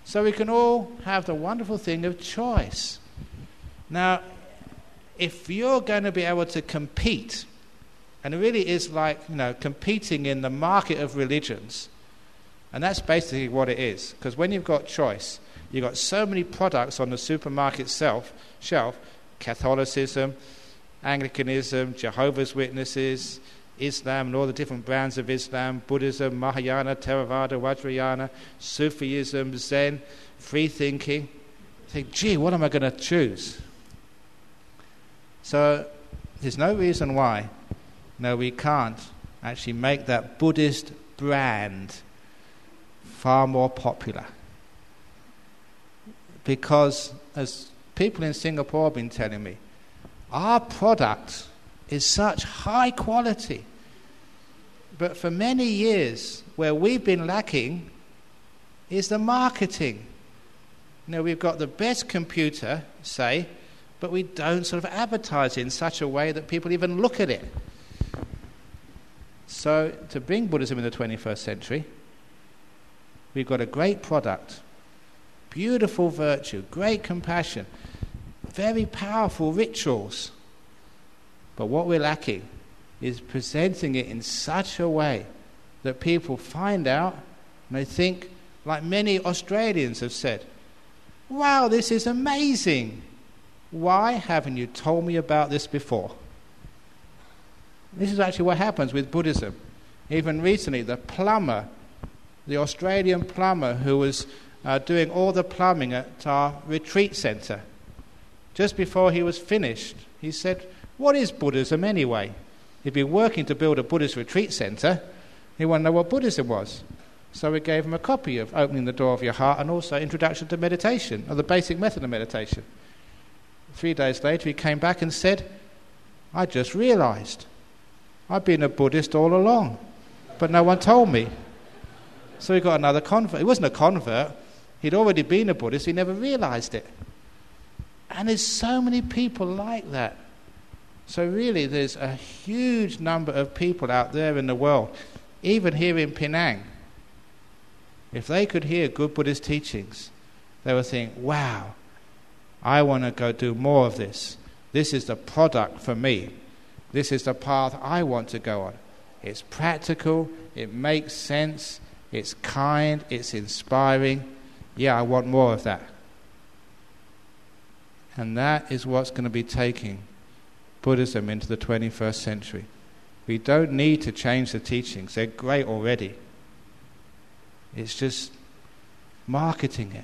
So we can all have the wonderful thing of choice. Now, if you're going to be able to compete, and it really is like, you know, competing in the market of religions, and that's basically what it is, because when you've got choice, you've got so many products on the supermarket shelf, Catholicism, Anglicanism, Jehovah's Witnesses, Islam and all the different brands of Islam, Buddhism, Mahayana, Theravada, Vajrayana, Sufism, Zen, free thinking. I think, gee, what am I going to choose? So there's no reason why, no, we can't actually make that Buddhist brand far more popular. Because, as people in Singapore have been telling me, our product is such high quality. But for many years, where we've been lacking is the marketing. You know, we've got the best computer, say, but we don't sort of advertise it in such a way that people even look at it. So to bring Buddhism in the 21st century, we've got a great product, beautiful virtue, great compassion, very powerful rituals. But what we're lacking is presenting it in such a way that people find out and they think, like many Australians have said, "Wow, this is amazing. Why haven't you told me about this before?" This is actually what happens with Buddhism. Even recently, the Australian plumber who was doing all the plumbing at our retreat centre, just before he was finished, he said, "What is Buddhism anyway?" He'd been working to build a Buddhist retreat centre. He wanted to know what Buddhism was. So we gave him a copy of Opening the Door of Your Heart and also Introduction to Meditation, or The Basic Method of Meditation. 3 days later he came back and said, "I just realised I've been a Buddhist all along, but no one told me." So he got another convert. He wasn't a convert. He'd already been a Buddhist. He never realised it. And there's so many people like that. So really there's a huge number of people out there in the world, even here in Penang. If they could hear good Buddhist teachings, they would think, "Wow, I want to go do more of this. This is the product for me. This is the path I want to go on. It's practical, it makes sense, it's kind, it's inspiring. Yeah, I want more of that." And that is what's going to be taking Buddhism into the 21st century. We don't need to change the teachings. They're great already. It's just marketing it.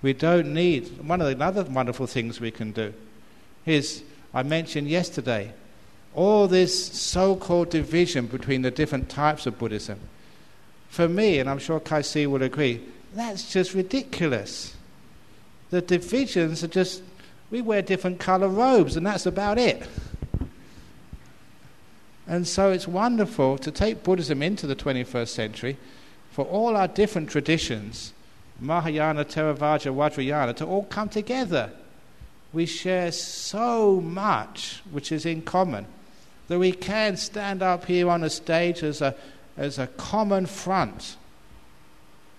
We don't need... One of the other wonderful things we can do is, I mentioned yesterday, all this so-called division between the different types of Buddhism. For me, and I'm sure Kai-Si will agree, that's just ridiculous. The divisions are just... We wear different colour robes and that's about it. And so it's wonderful to take Buddhism into the 21st century, for all our different traditions, Mahayana, Theravada, Vajrayana, to all come together we share so much which is in common that we can stand up here on a stage as a common front.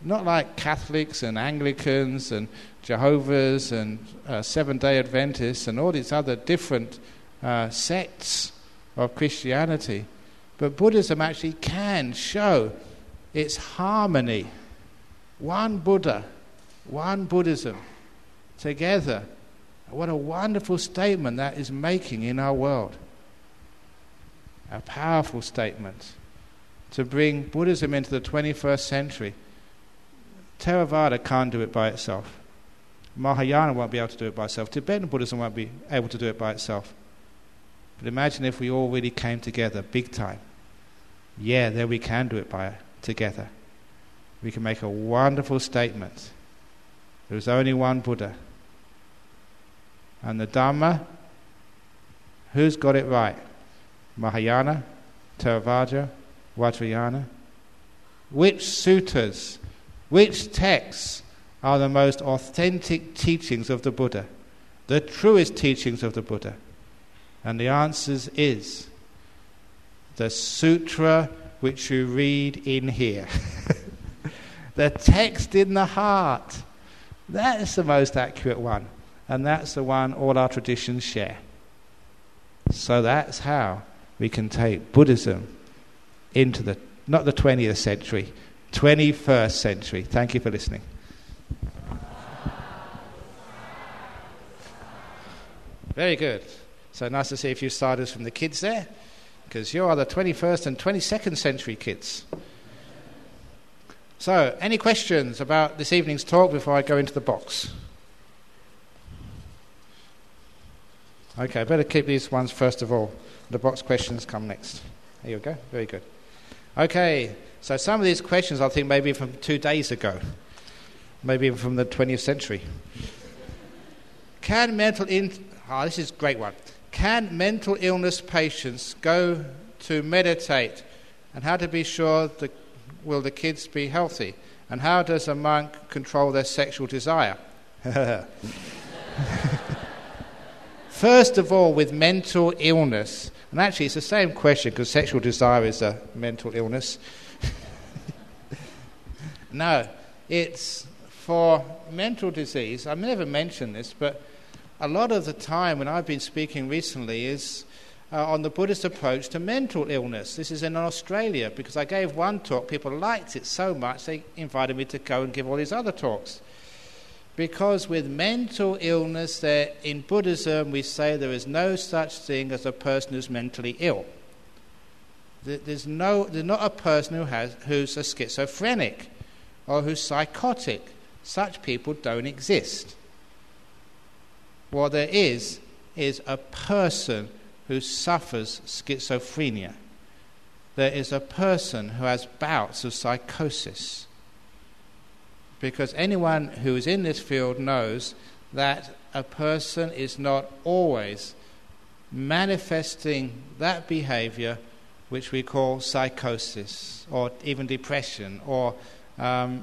Not like Catholics and Anglicans and Jehovah's and Seventh-day Adventists and all these other different sects of Christianity. But Buddhism actually can show its harmony. One Buddha, one Buddhism, together. What a wonderful statement that is making in our world. A powerful statement to bring Buddhism into the 21st century. Theravada can't do it by itself. Mahayana won't be able to do it by itself. Tibetan Buddhism won't be able to do it by itself. But imagine if we all really came together, big time. Yeah, there we can do it by together. We can make a wonderful statement. There is only one Buddha. And the Dhamma, who's got it right? Mahayana, Theravada, Vajrayana. Which suttas, which texts are the most authentic teachings of the Buddha, the truest teachings of the Buddha? And the answer is the sutra which you read in here. The text in the heart. That is the most accurate one. And that's the one all our traditions share. So that's how we can take Buddhism into the, not the 20th century, 21st century. Thank you for listening. Very good. So nice to see a few starters from the kids there, because you are the 21st and 22nd century kids. So, any questions about this evening's talk before I go into the box? Okay, I better keep these ones first of all. The box questions come next. There you go. Very good. Okay, so some of these questions I think maybe from 2 days ago, maybe even from the 20th century. Can mental this is a great one. Can mental illness patients go to meditate, and how to be sure will the kids be healthy, and how does a monk control their sexual desire? First of all, with mental illness, and actually it's the same question because sexual desire is a mental illness. No, it's for mental disease. I've never mentioned this, but a lot of the time when I've been speaking recently is on the Buddhist approach to mental illness. This is in Australia because I gave one talk, people liked it so much they invited me to go and give all these other talks. Because with mental illness, there, in Buddhism, we say there is no such thing as a person who's mentally ill. There's not a person who's a schizophrenic or who's psychotic. Such people don't exist. What there is a person who suffers schizophrenia. There is a person who has bouts of psychosis. Because anyone who is in this field knows that a person is not always manifesting that behavior which we call psychosis, or even depression, or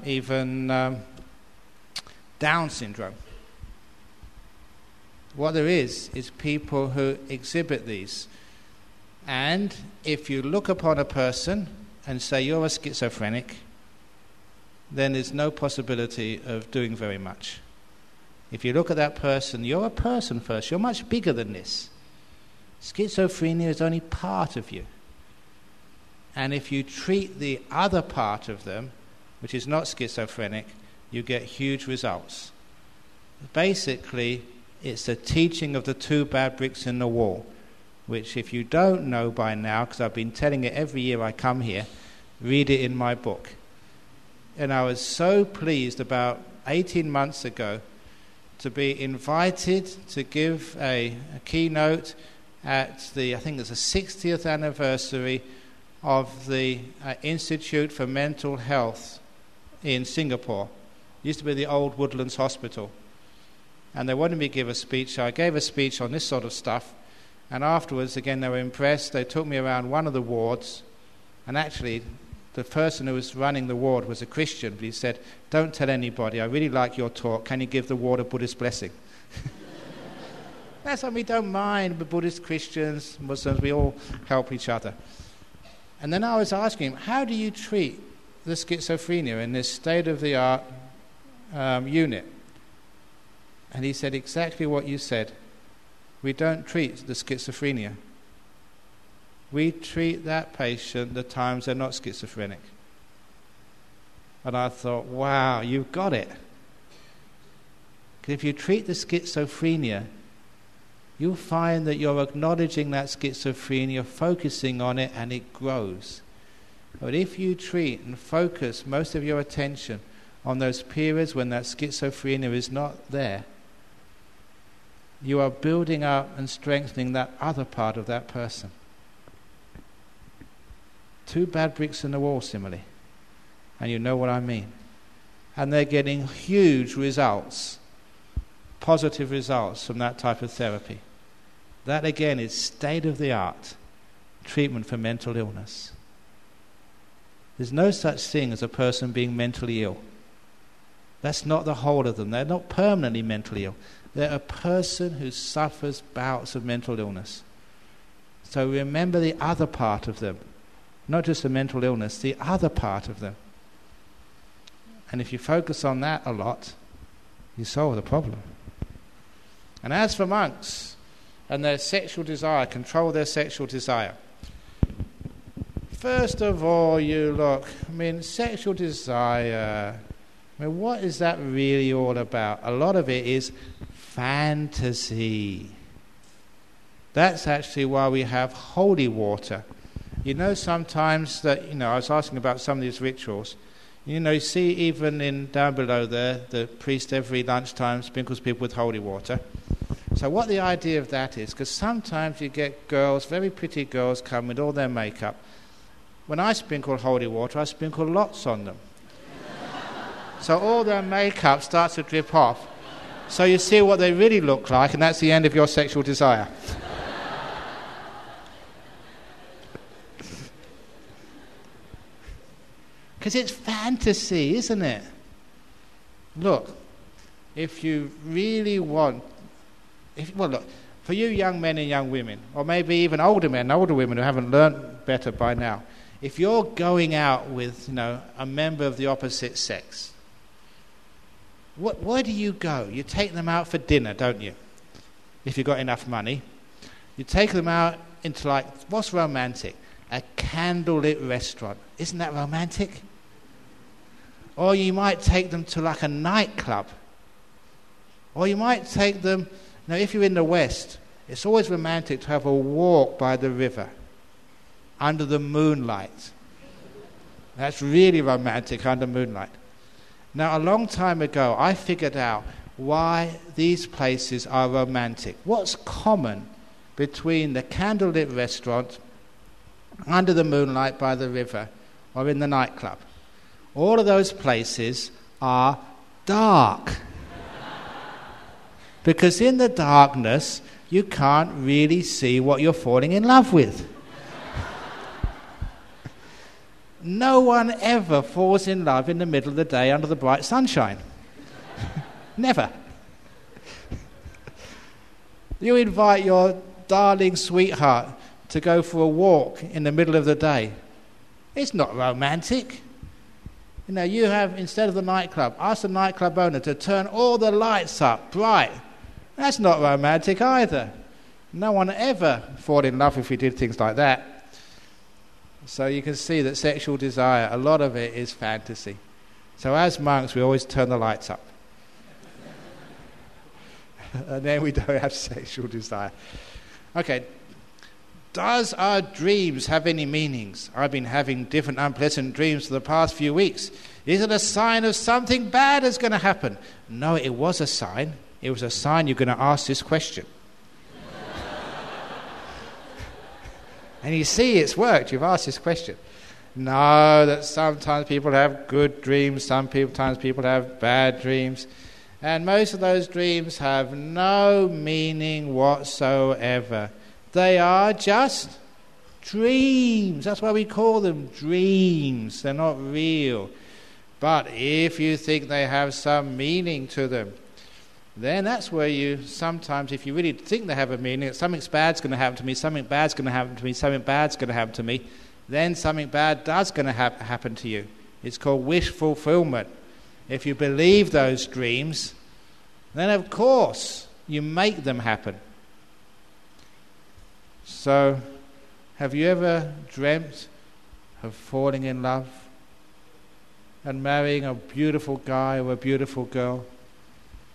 even Down syndrome. What there is people who exhibit these. And if you look upon a person and say you're a schizophrenic, then there's no possibility of doing very much. If you look at that person, you're a person first. You're much bigger than this. Schizophrenia is only part of you. And if you treat the other part of them, which is not schizophrenic, you get huge results. Basically, it's the teaching of the two bad bricks in the wall, which if you don't know by now, because I've been telling it every year I come here, read it in my book. And I was so pleased about 18 months ago to be invited to give a keynote at the, I think it's the 60th anniversary of the Institute for Mental Health in Singapore. It used to be the old Woodlands Hospital. And they wanted me to give a speech. So I gave a speech on this sort of stuff. And afterwards, again, they were impressed. They took me around one of the wards. And actually, the person who was running the ward was a Christian, but he said, "Don't tell anybody, I really like your talk, can you give the ward a Buddhist blessing?" That's why we don't mind, but Buddhists, Christians, Muslims, we all help each other. And then I was asking him, how do you treat the schizophrenia in this state-of-the-art unit? And he said exactly what you said. We don't treat the schizophrenia. We treat that patient the times they're not schizophrenic. And I thought, wow, you've got it. Because if you treat the schizophrenia, you'll find that you're acknowledging that schizophrenia, focusing on it, and it grows. But if you treat and focus most of your attention on those periods when that schizophrenia is not there, you are building up and strengthening that other part of that person. Two bad bricks in the wall simile, and you know what I mean. And they're getting huge results, positive results from that type of therapy. That again is state-of-the-art treatment for mental illness. There's no such thing as a person being mentally ill. That's not the whole of them. They're not permanently mentally ill. They're a person who suffers bouts of mental illness. So remember the other part of them, not just the mental illness, the other part of them. And if you focus on that a lot, you solve the problem. And as for monks and their sexual desire, control their sexual desire. First of all, you look, sexual desire, what is that really all about? A lot of it is fantasy. That's actually why we have holy water. You know, sometimes that, I was asking about some of these rituals. You see even down below there, the priest every lunchtime sprinkles people with holy water. So what the idea of that is, because sometimes you get girls, very pretty girls, come with all their makeup. When I sprinkle holy water, I sprinkle lots on them. So all their makeup starts to drip off. So you see what they really look like, and that's the end of your sexual desire. Because it's fantasy, isn't it? Look, if you really want... Look, for you young men and young women, or maybe even older men and older women who haven't learned better by now, if you're going out with, a member of the opposite sex, where do you go? You take them out for dinner, don't you? If you've got enough money. You take them out into, what's romantic? A candlelit restaurant. Isn't that romantic? Or you might take them to a nightclub. Or you might take them... Now, if you're in the West, it's always romantic to have a walk by the river under the moonlight. That's really romantic, under moonlight. Now, a long time ago, I figured out why these places are romantic. What's common between the candlelit restaurant, under the moonlight by the river, or in the nightclub? All of those places are dark. Because in the darkness, you can't really see what you're falling in love with. No one ever falls in love in the middle of the day under the bright sunshine. Never. You invite your darling sweetheart to go for a walk in the middle of the day. It's not romantic. You have, instead of the nightclub, ask the nightclub owner to turn all the lights up bright. That's not romantic either. No one ever fall in love if we did things like that. So you can see that sexual desire, a lot of it is fantasy. So as monks, we always turn the lights up. And then we don't have sexual desire. Okay. Does our dreams have any meanings? I've been having different unpleasant dreams for the past few weeks. Is it a sign of something bad is going to happen? No, it was a sign. It was a sign you're going to ask this question. And you see it's worked. You've asked this question. No, that sometimes people have good dreams. Sometimes people have bad dreams. And most of those dreams have no meaning whatsoever. They are just dreams. That's why we call them dreams. They're not real. But if you think they have some meaning to them, then that's where you sometimes, if you really think they have a meaning, something bad's going to happen to me, something bad's going to happen to me, something bad's going to happen to me, then something bad does going to happen to you. It's called wish fulfillment. If you believe those dreams, then of course you make them happen. So, have you ever dreamt of falling in love and marrying a beautiful guy or a beautiful girl?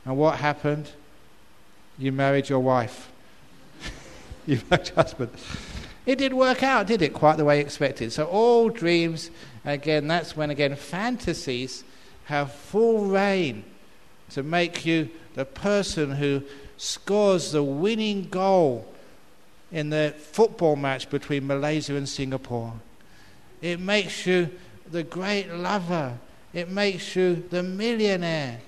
And what happened? You married your wife. You married your husband. It did work out, did it? Quite the way expected. So all dreams, again, that's when, again, fantasies have full reign to make you the person who scores the winning goal in the football match between Malaysia and Singapore. It makes you the great lover. It makes you the millionaire.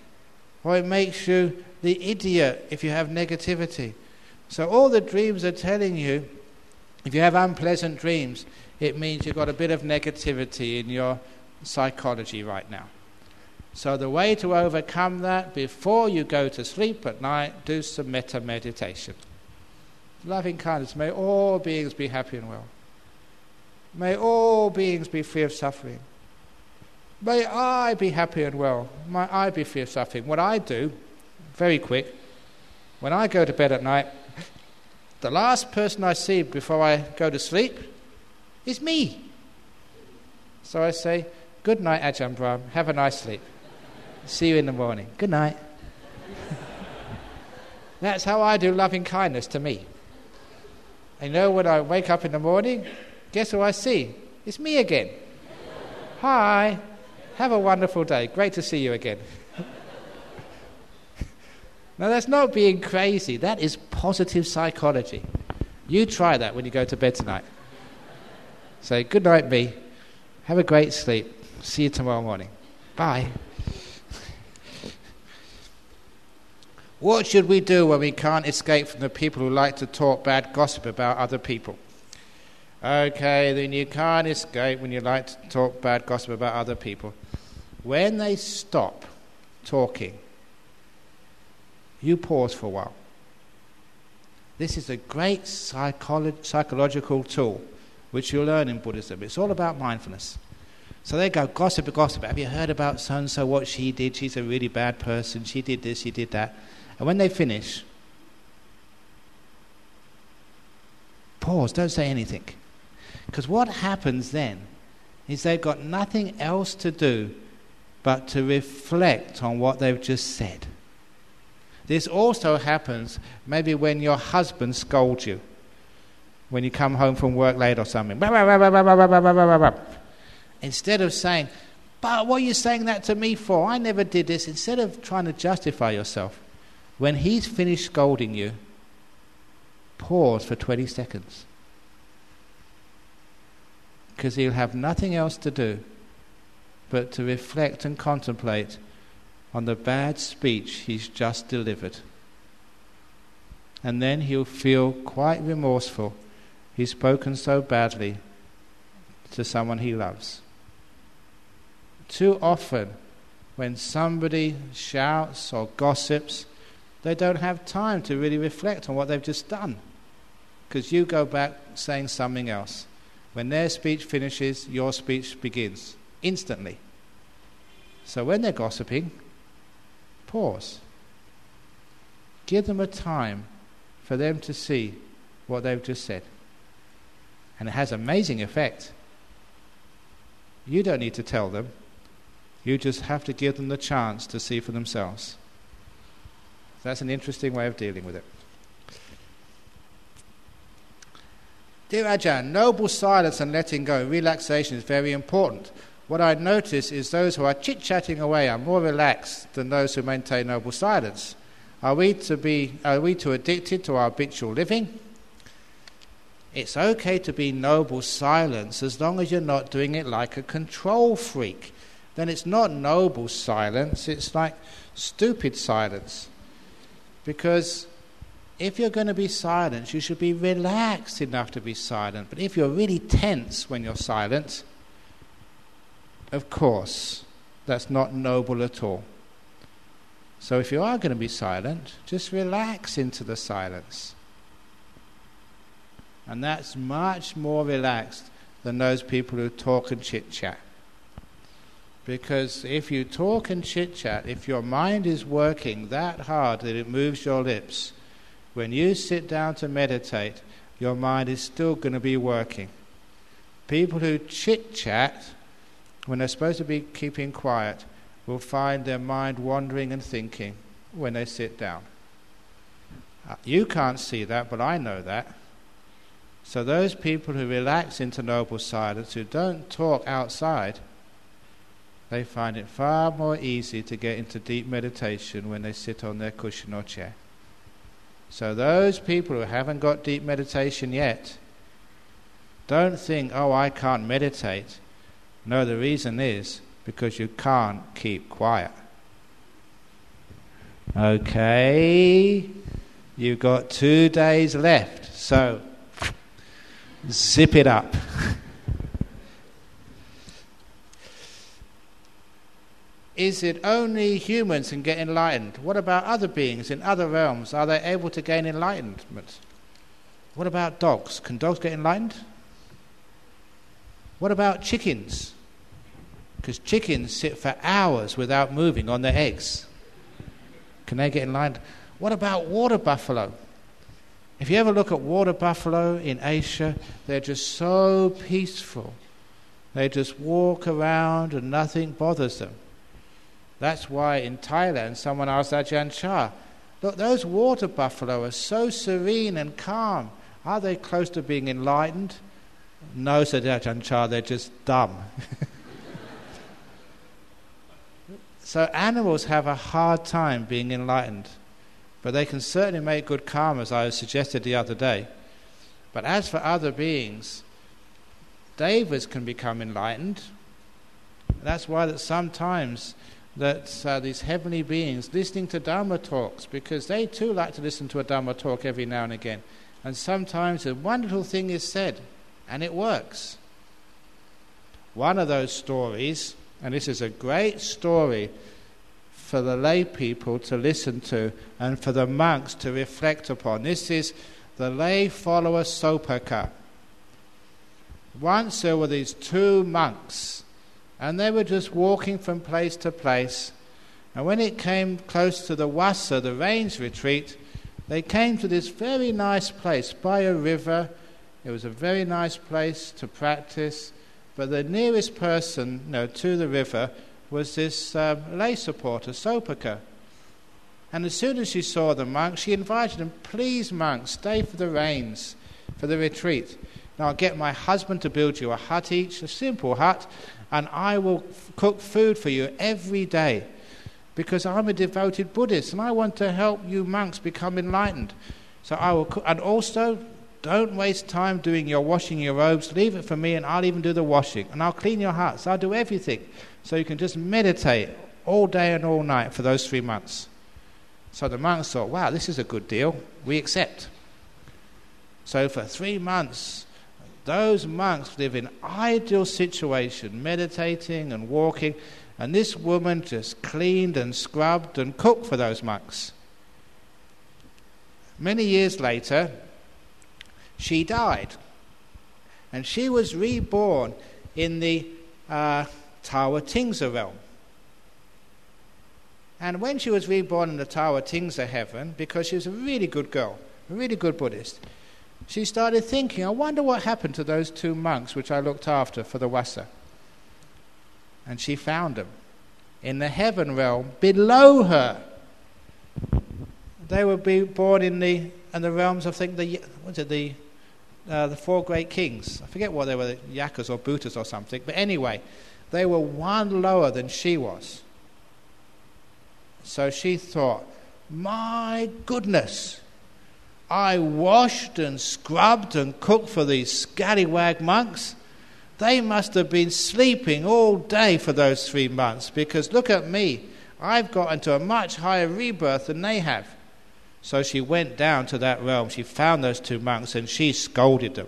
Or it makes you the idiot if you have negativity. So all the dreams are telling you, if you have unpleasant dreams, it means you've got a bit of negativity in your psychology right now. So the way to overcome that, before you go to sleep at night, do some metta meditation. Loving kindness, may all beings be happy and well. May all beings be free of suffering. May I be happy and well. May I be free of suffering. What I do, very quick, when I go to bed at night, the last person I see before I go to sleep is me. So I say, good night, Ajahn Brahm. Have a nice sleep. See you in the morning. Good night. That's how I do loving kindness to me. I know when I wake up in the morning, guess who I see? It's me again. Hi. Have a wonderful day. Great to see you again. Now that's not being crazy. That is positive psychology. You try that when you go to bed tonight. Say, good night, me. Have a great sleep. See you tomorrow morning. Bye. What should we do when we can't escape from the people who like to talk bad gossip about other people? Okay, then you can't escape when you like to talk bad gossip about other people. When they stop talking, you pause for a while. This is a great psychological tool which you'll learn in Buddhism. It's all about mindfulness. So they go, gossip, gossip. Have you heard about so-and-so, what she did? She's a really bad person. She did this, she did that. And when they finish, pause, don't say anything. Because what happens then is they've got nothing else to do but to reflect on what they've just said. This also happens maybe when your husband scolds you, when you come home from work late or something. Instead of saying, but what are you saying that to me for? I never did this. Instead of trying to justify yourself, when he's finished scolding you, pause for 20 seconds. Because he'll have nothing else to do but to reflect and contemplate on the bad speech he's just delivered. And then he'll feel quite remorseful. He's spoken so badly to someone he loves. Too often, when somebody shouts or gossips, they don't have time to really reflect on what they've just done, because you go back saying something else. When their speech finishes, your speech begins instantly. So when they're gossiping, pause. Give them a time for them to see what they've just said. And it has amazing effect. You don't need to tell them. You just have to give them the chance to see for themselves. That's an interesting way of dealing with it. Dear Ajahn, noble silence and letting go, relaxation is very important. What I notice is those who are chit-chatting away are more relaxed than those who maintain noble silence. Are we too addicted to our habitual living? It's okay to be noble silence as long as you're not doing it like a control freak. Then it's not noble silence, it's like stupid silence. Because if you're going to be silent, you should be relaxed enough to be silent. But if you're really tense when you're silent, of course, that's not noble at all. So if you are going to be silent, just relax into the silence. And that's much more relaxed than those people who talk and chit-chat. Because if you talk and chit-chat, if your mind is working that hard that it moves your lips, when you sit down to meditate, your mind is still going to be working. People who chit-chat, when they're supposed to be keeping quiet, will find their mind wandering and thinking when they sit down. You can't see that, but I know that. So those people who relax into noble silence, who don't talk outside, they find it far more easy to get into deep meditation when they sit on their cushion or chair. So those people who haven't got deep meditation yet, don't think, oh, I can't meditate. No, the reason is because you can't keep quiet. Okay, you've got 2 days left, so zip it up. Is it only humans can get enlightened? What about other beings in other realms? Are they able to gain enlightenment? What about dogs? Can dogs get enlightened? What about chickens? Because chickens sit for hours without moving on their eggs. Can they get enlightened? What about water buffalo? If you ever look at water buffalo in Asia, they're just so peaceful. They just walk around and nothing bothers them. That's why in Thailand someone asked Ajahn Chah, look, those water buffalo are so serene and calm. Are they close to being enlightened? No, said Ajahn Chah, they're just dumb. So animals have a hard time being enlightened. But they can certainly make good karma, as I suggested the other day. But as for other beings, devas can become enlightened. That's why that sometimes that these heavenly beings listening to Dhamma talks, because they too like to listen to a Dhamma talk every now and again. And sometimes a wonderful thing is said, and it works. One of those stories, and this is a great story for the lay people to listen to and for the monks to reflect upon. This is the lay follower Sopaka. Once there were these two monks and they were just walking from place to place, and when it came close to the Wassa, the rains retreat, they came to this very nice place by a river. It was a very nice place to practice, but the nearest person to the river was this lay supporter, Sopaka. And as soon as she saw the monks, she invited them, please monks, stay for the rains, for the retreat. Now I'll get my husband to build you a hut each, a simple hut, and I will cook food for you every day, because I'm a devoted Buddhist and I want to help you monks become enlightened. So I will cook, and also don't waste time doing your washing your robes, leave it for me and I'll even do the washing, and I'll clean your huts, I'll do everything. So you can just meditate all day and all night for those 3 months. So the monks thought, wow, this is a good deal. We accept. So for 3 months, those monks live in ideal situation, meditating and walking. And this woman just cleaned and scrubbed and cooked for those monks. Many years later, she died. And she was reborn in the Tawa Tingsa realm. And when she was reborn in the Tawa Tingsa heaven, because she was a really good girl, a really good Buddhist, she started thinking, I wonder what happened to those two monks which I looked after for the Wassa. And she found them in the heaven realm below her. They were born in the realms, I think, the four great kings. I forget what they were, Yakas or Bhutas or something, but anyway, they were one lower than she was. So she thought, my goodness, I washed and scrubbed and cooked for these scallywag monks. They must have been sleeping all day for those 3 months, because look at me, I've got into a much higher rebirth than they have. So she went down to that realm, she found those two monks and she scolded them.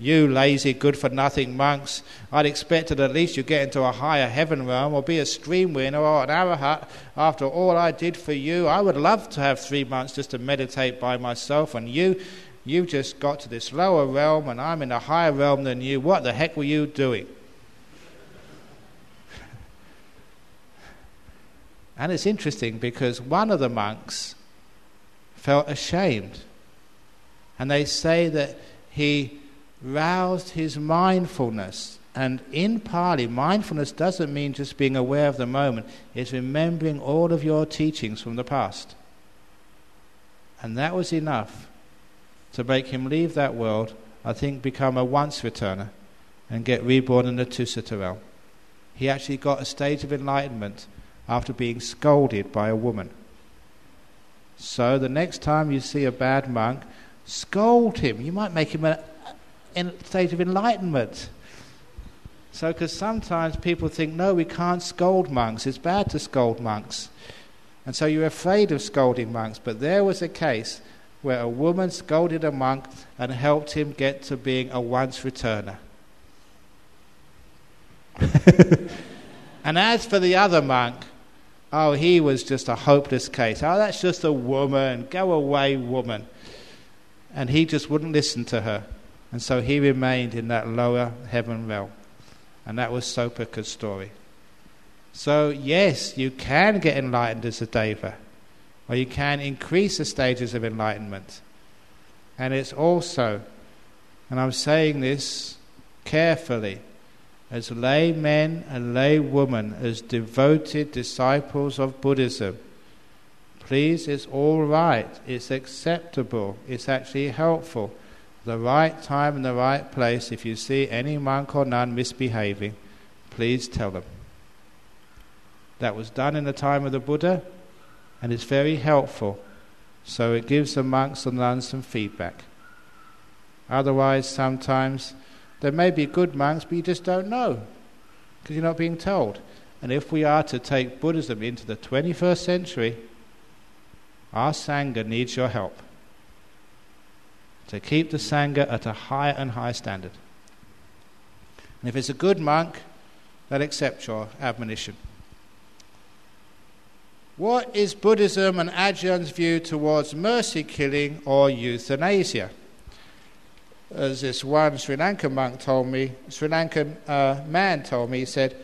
You lazy, good-for-nothing monks, I'd expect that at least you get into a higher heaven realm or be a stream winner or an arahat. After all I did for you, I would love to have 3 months just to meditate by myself, and you just got to this lower realm and I'm in a higher realm than you. What the heck were you doing? And it's interesting because one of the monks felt ashamed, and they say that he roused his mindfulness. And in Pali, mindfulness doesn't mean just being aware of the moment, it's remembering all of your teachings from the past. And that was enough to make him leave that world, I think, become a once returner and get reborn in the Tusita realm. He actually got a stage of enlightenment after being scolded by a woman. So the next time you see a bad monk, scold him. You might make him in a state of enlightenment. So, because sometimes people think, no, we can't scold monks, it's bad to scold monks, and so you're afraid of scolding monks. But there was a case where a woman scolded a monk and helped him get to being a once returner. And as for the other monk, oh, he was just a hopeless case. Oh, that's just a woman, go away woman. And he just wouldn't listen to her. And so he remained in that lower heaven realm. And that was Sopaka's story. So yes, you can get enlightened as a deva, or you can increase the stages of enlightenment. And it's also, and I'm saying this carefully, as lay men and lay women, as devoted disciples of Buddhism, please, it's all right, it's acceptable, it's actually helpful. The right time and the right place, if you see any monk or nun misbehaving, please tell them. That was done in the time of the Buddha, and it's very helpful. So it gives the monks and nuns some feedback. Otherwise, sometimes there may be good monks, but you just don't know, because you're not being told. And if we are to take Buddhism into the 21st century, our Sangha needs your help to keep the Sangha at a higher and higher standard. And if it's a good monk, they'll accept your admonition. What is Buddhism and Ajahn's view towards mercy killing or euthanasia? As this one Sri Lankan man told me, he said,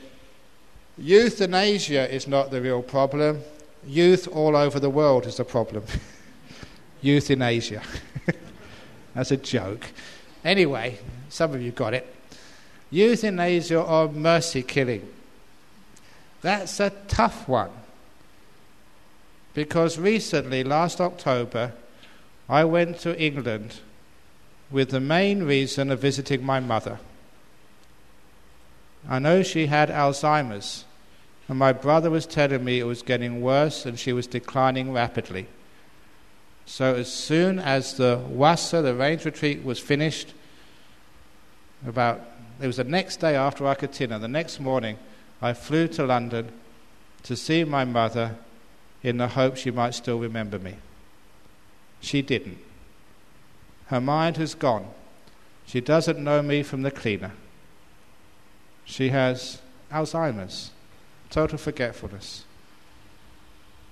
euthanasia is not the real problem. Youth all over the world is the problem. Youth in Asia. That's a joke. Anyway, some of you got it. Euthanasia or mercy killing. That's a tough one. Because recently, last October, I went to England with the main reason of visiting my mother. I know she had Alzheimer's, and my brother was telling me it was getting worse and she was declining rapidly. So as soon as the Wasa, the range retreat, was finished, it was the next day after Akatina, the next morning, I flew to London to see my mother in the hope she might still remember me. She didn't. Her mind has gone. She doesn't know me from the cleaner. She has Alzheimer's, total forgetfulness.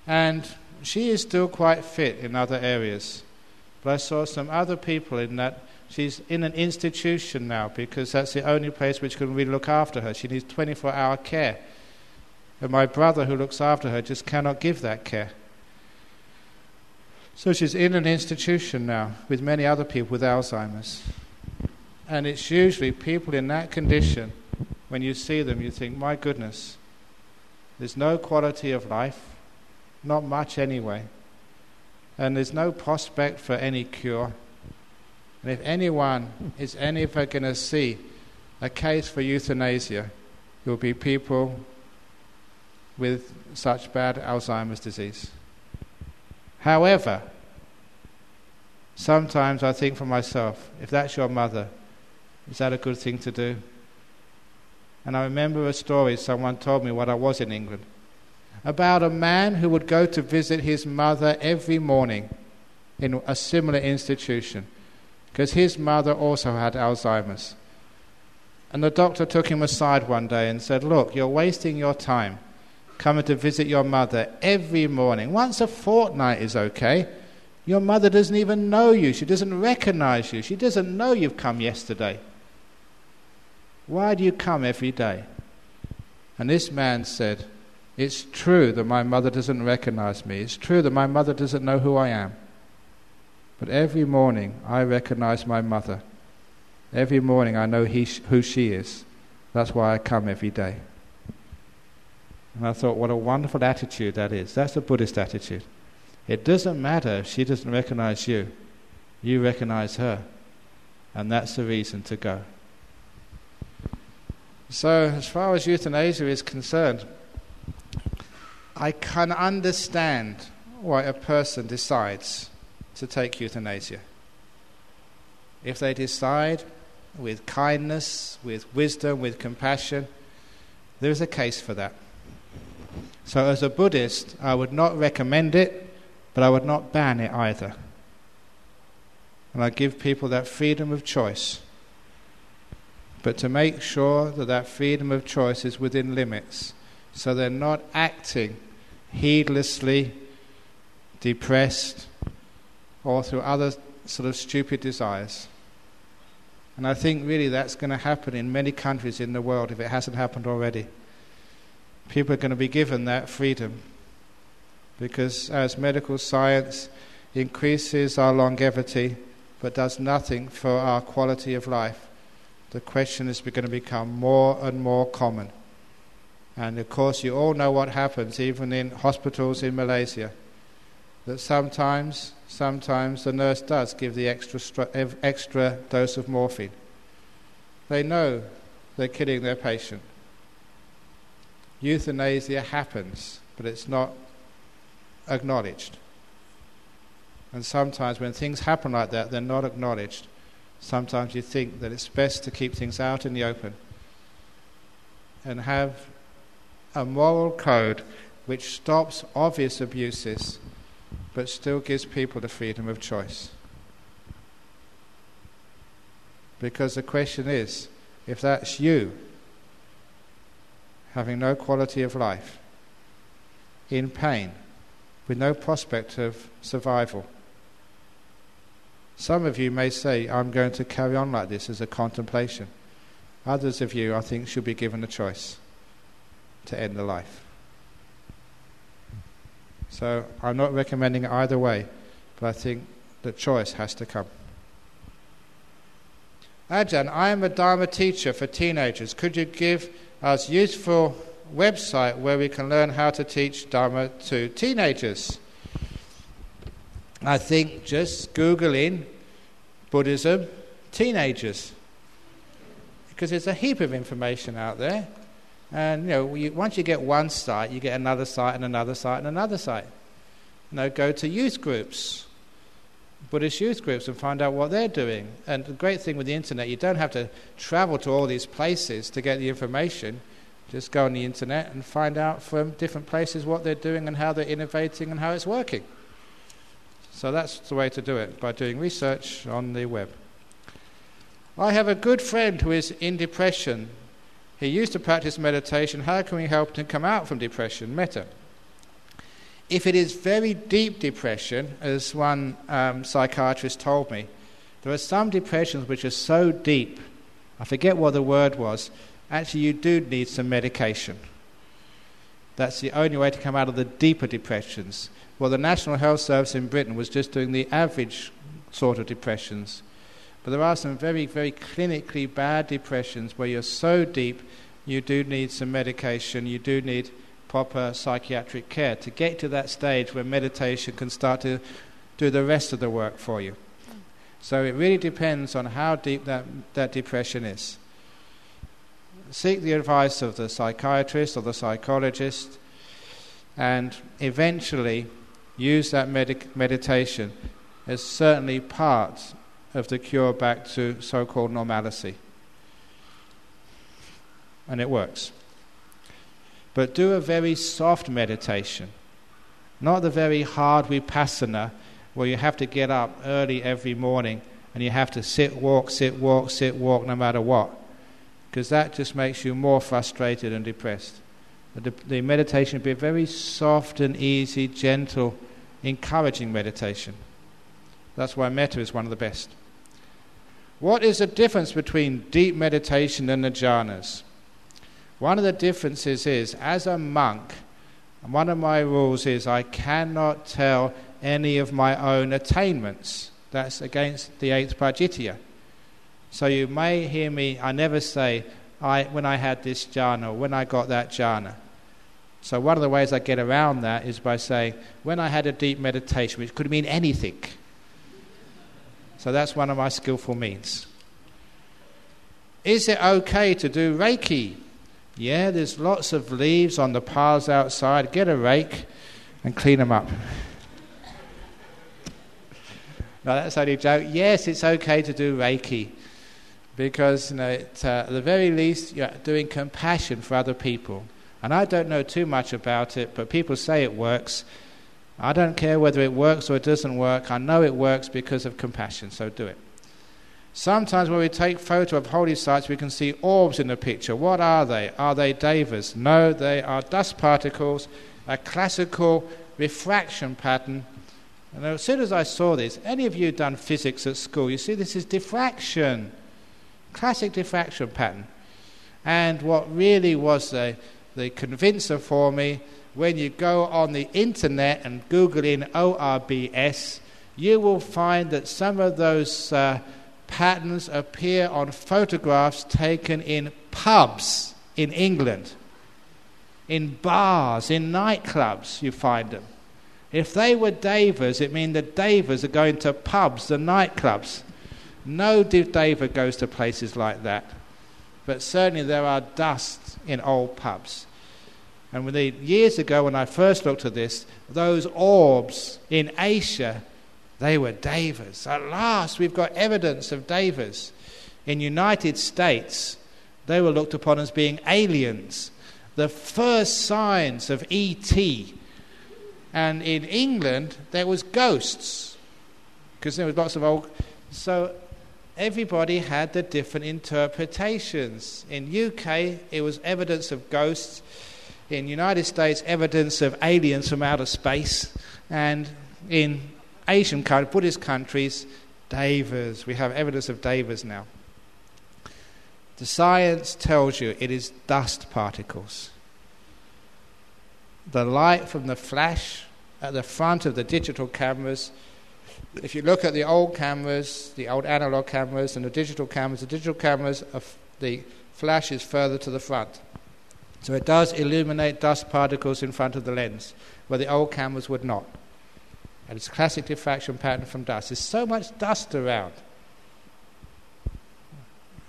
And she is still quite fit in other areas, but I saw some other people in that she's in an institution now, because that's the only place which can really look after her. She needs 24-hour care, and my brother, who looks after her, just cannot give that care. So she's in an institution now with many other people with Alzheimer's, and it's usually people in that condition, when you see them you think, my goodness, there's no quality of life. Not much anyway. And there's no prospect for any cure. And if anyone is ever going to see a case for euthanasia, it will be people with such bad Alzheimer's disease. However, sometimes I think for myself, if that's your mother, is that a good thing to do? And I remember a story someone told me when I was in England, about a man who would go to visit his mother every morning in a similar institution. because his mother also had Alzheimer's. And the doctor took him aside one day and said, "Look, you're wasting your time coming to visit your mother every morning. Once a fortnight is okay. Your mother doesn't even know you. She doesn't recognize you. She doesn't know you've come yesterday. Why do you come every day?" And this man said, "It's true that my mother doesn't recognize me. It's true that my mother doesn't know who I am. But every morning I recognize my mother. Every morning I know who she is. That's why I come every day." And I thought, what a wonderful attitude that is. That's the Buddhist attitude. It doesn't matter if she doesn't recognize you. You recognize her. And that's the reason to go. So, as far as euthanasia is concerned, I can understand why a person decides to take euthanasia. If they decide with kindness, with wisdom, with compassion, there is a case for that. So as a Buddhist, I would not recommend it, but I would not ban it either. And I give people that freedom of choice. But to make sure that that freedom of choice is within limits, so they're not acting heedlessly, depressed, or through other sort of stupid desires. And I think really that's going to happen in many countries in the world if it hasn't happened already. People are going to be given that freedom because as medical science increases our longevity but does nothing for our quality of life, the question is going to become more and more common. And of course you all know what happens even in hospitals in Malaysia, that sometimes the nurse does give the extra dose of morphine. They know they're killing their patient. Euthanasia happens, but it's not acknowledged. And sometimes when things happen like that, they're not acknowledged. Sometimes you think that it's best to keep things out in the open and have a moral code which stops obvious abuses but still gives people the freedom of choice. Because the question is, if that's you, having no quality of life, in pain, with no prospect of survival, some of you may say, "I'm going to carry on like this as a contemplation." Others of you, I think, should be given a choice to end the life. So I'm not recommending it either way, but I think the choice has to come. "Ajahn, I am a Dharma teacher for teenagers. Could you give us a useful website where we can learn how to teach Dharma to teenagers?" I think just Google in Buddhism teenagers, because there's a heap of information out there. And once you get one site, you get another site and another site and another site. Go to youth groups, Buddhist youth groups, and find out what they're doing. And the great thing with the internet, you don't have to travel to all these places to get the information. Just go on the internet and find out from different places what they're doing and how they're innovating and how it's working. So that's the way to do it, by doing research on the web. "I have a good friend who is in depression. He used to practice meditation. How can we help him come out from depression? Metta. If it is very deep depression, as one psychiatrist told me, there are some depressions which are so deep, I forget what the word was, actually you do need some medication. That's the only way to come out of the deeper depressions. Well, the National Health Service in Britain was just doing the average sort of depressions. But there are some very, very clinically bad depressions where you're so deep, you do need some medication, you do need proper psychiatric care to get to that stage where meditation can start to do the rest of the work for you. So it really depends on how deep that depression is. Seek the advice of the psychiatrist or the psychologist and eventually use that meditation as certainly part of the cure back to so-called normality. And it works. But do a very soft meditation, not the very hard Vipassana where you have to get up early every morning and you have to sit, walk, sit, walk, sit, walk, no matter what, because that just makes you more frustrated and depressed. The meditation would be a very soft and easy, gentle, encouraging meditation. That's why metta is one of the best. What is the difference between deep meditation and the jhanas? One of the differences is, as a monk, one of my rules is I cannot tell any of my own attainments. That's against the eighth Parjitya. So you may hear me, I never say, when I had this jhana, or when I got that jhana. So one of the ways I get around that is by saying, when I had a deep meditation, which could mean anything. So that's one of my skillful means. Is it okay to do Reiki? Yeah, there's lots of leaves on the paths outside. Get a rake and clean them up. No, that's only a joke. Yes, it's okay to do Reiki. Because, you know, at the very least, you're doing compassion for other people. And I don't know too much about it, but people say it works. I don't care whether it works or it doesn't work. I know it works because of compassion, so do it. Sometimes when we take photo of holy sites, we can see orbs in the picture. What are they? Are they devas? No, they are dust particles, a classical refraction pattern. And as soon as I saw this, any of you done physics at school, you see this is diffraction. Classic diffraction pattern. And what really was the convincer for me, when you go on the internet and Google in ORBS, you will find that some of those patterns appear on photographs taken in pubs in England, in bars, in nightclubs. You find them. If they were devas, it means the devas are going to pubs, the nightclubs. No deva goes to places like that, but certainly there are dust in old pubs. And years ago when I first looked at this, those orbs in Asia, they were devas. At last we've got evidence of devas. In United States, they were looked upon as being aliens, the first signs of E.T. And in England, there was ghosts, because there was lots of old... So everybody had the different interpretations. In UK, it was evidence of ghosts. In United States, evidence of aliens from outer space. And in Asian Buddhist countries, devas. We have evidence of devas now. The science tells you it is dust particles. The light from the flash at the front of the digital cameras. If you look at the old cameras, the old analog cameras and the digital cameras, the flash is further to the front. So it does illuminate dust particles in front of the lens, where the old cameras would not. And it's a classic diffraction pattern from dust. There's so much dust around,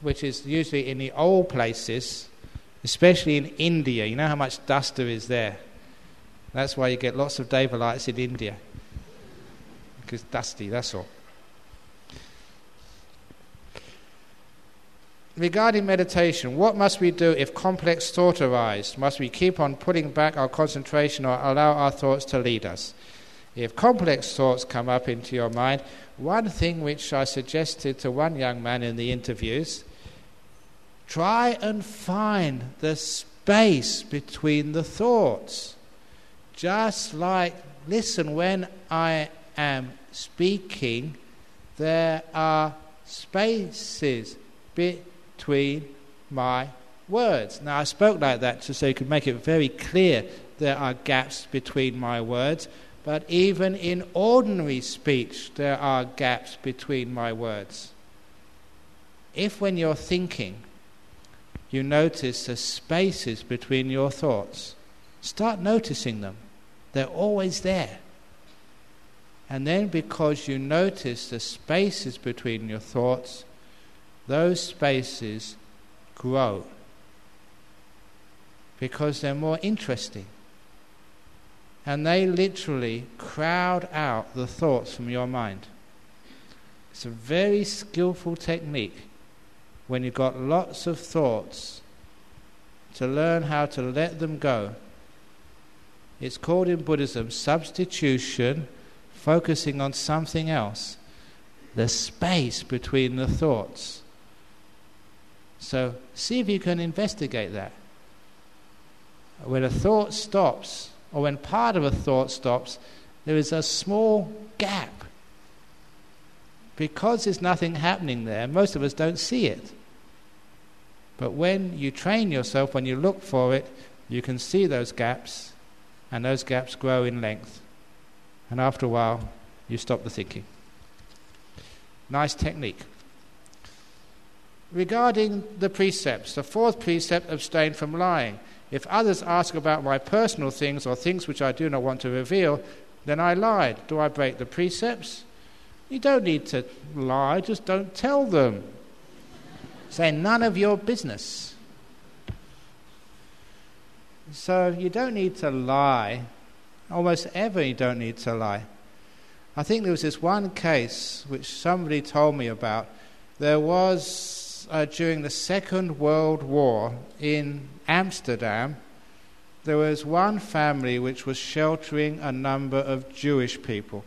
which is usually in the old places, especially in India. You know how much dust there is there. That's why you get lots of deva lights in India. Because dusty, that's all. Regarding meditation, what must we do if complex thought arises? Must we keep on putting back our concentration or allow our thoughts to lead us? If complex thoughts come up into your mind, one thing which I suggested to one young man in the interviews, try and find the space between the thoughts. Just like, listen, when I am speaking, there are spaces between my words. Now I spoke like that just so you could make it very clear there are gaps between my words, but even in ordinary speech there are gaps between my words. If when you're thinking you notice the spaces between your thoughts, start noticing them. They're always there. And then because you notice the spaces between your thoughts, those spaces grow because they're more interesting. And they literally crowd out the thoughts from your mind. It's a very skillful technique when you've got lots of thoughts to learn how to let them go. It's called in Buddhism substitution, focusing on something else. the space between the thoughts. So see if you can investigate that. When a thought stops, or when part of a thought stops, there is a small gap. Because there's nothing happening there, most of us don't see it. But when you train yourself, when you look for it, you can see those gaps, and those gaps grow in length. And after a while, you stop the thinking. Nice technique. Regarding the precepts, the fourth precept, abstain from lying. If others ask about my personal things or things which I do not want to reveal, then I lied. Do I break the precepts? You don't need to lie, just don't tell them. Say, none of your business. So you don't need to lie. Almost ever you don't need to lie. I think there was this one case which somebody told me about. There was, during the Second World War in Amsterdam, there was one family which was sheltering a number of Jewish people.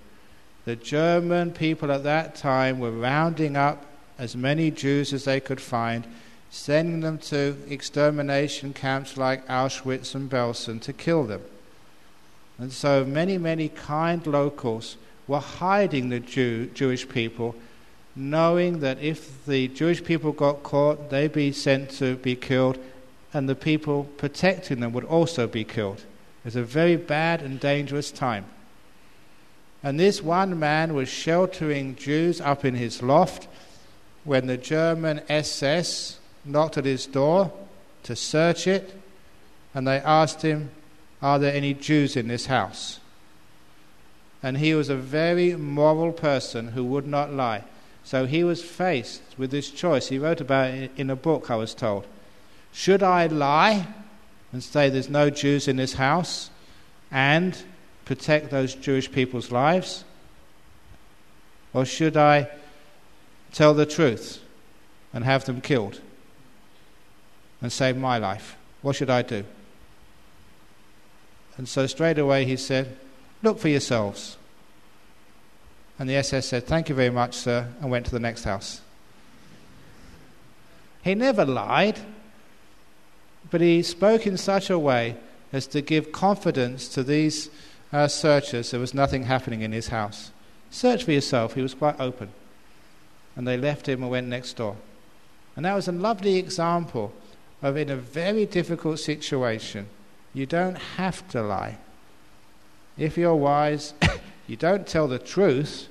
The German people at that time were rounding up as many Jews as they could find, sending them to extermination camps like Auschwitz and Belsen to kill them. And so many, many kind locals were hiding the Jewish people, knowing that if the Jewish people got caught, they'd be sent to be killed, and the people protecting them would also be killed. It was a very bad and dangerous time. And this one man was sheltering Jews up in his loft when the German SS knocked at his door to search it, and they asked him, "Are there any Jews in this house?" And he was a very moral person who would not lie. So he was faced with this choice. He wrote about it in a book, I was told. Should I lie and say there's no Jews in this house and protect those Jewish people's lives? Or should I tell the truth and have them killed and save my life? What should I do? And so straight away he said, "Look for yourselves." And the SS said, "Thank you very much, sir," and went to the next house. He never lied, but he spoke in such a way as to give confidence to these searchers there was nothing happening in his house. Search for yourself, he was quite open. And they left him and went next door. And that was a lovely example of, in a very difficult situation, you don't have to lie. If you're wise, you don't tell the truth,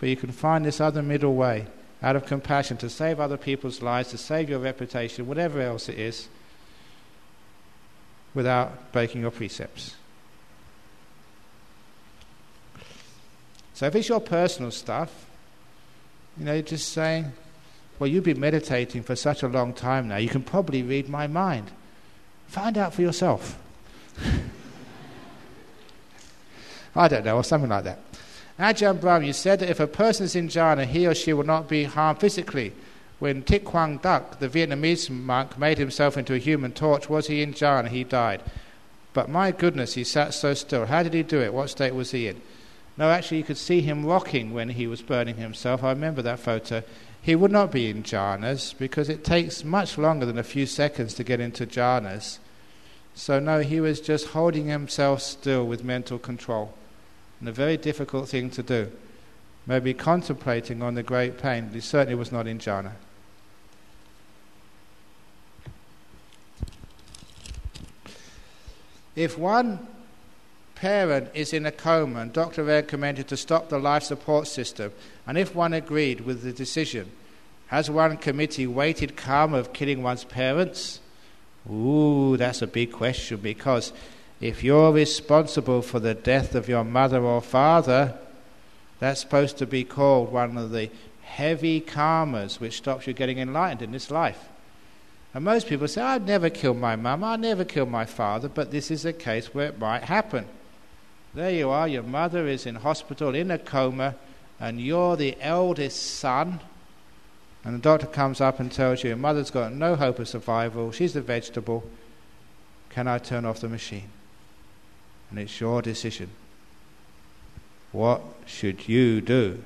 but you can find this other middle way out of compassion to save other people's lives, to save your reputation, whatever else it is, without breaking your precepts. So if it's your personal stuff, you know, just saying, "Well, you've been meditating for such a long time now, you can probably read my mind." Find out for yourself. I don't know, or something like that. Ajahn Brahm, you said that if a person is in jhana, he or she will not be harmed physically. When Thich Quang Duc, the Vietnamese monk, made himself into a human torch, was he in jhana? He died. But my goodness, he sat so still. How did he do it? What state was he in? No, actually, you could see him rocking when he was burning himself. I remember that photo. He would not be in jhanas because it takes much longer than a few seconds to get into jhanas. So no, he was just holding himself still with mental control. And a very difficult thing to do. Maybe contemplating on the great pain, but he certainly was not in jhana. If one parent is in a coma and doctor recommended to stop the life support system, and if one agreed with the decision, has one committee weighted karma of killing one's parents? Ooh, that's a big question, because if you're responsible for the death of your mother or father, that's supposed to be called one of the heavy karmas which stops you getting enlightened in this life. And most people say, "I'd never kill my mum, I'd never kill my father," but this is a case where it might happen. There you are, your mother is in hospital in a coma, and you're the eldest son, and the doctor comes up and tells you, "Your mother's got no hope of survival, she's a vegetable, can I turn off the machine?" And it's your decision. What should you do?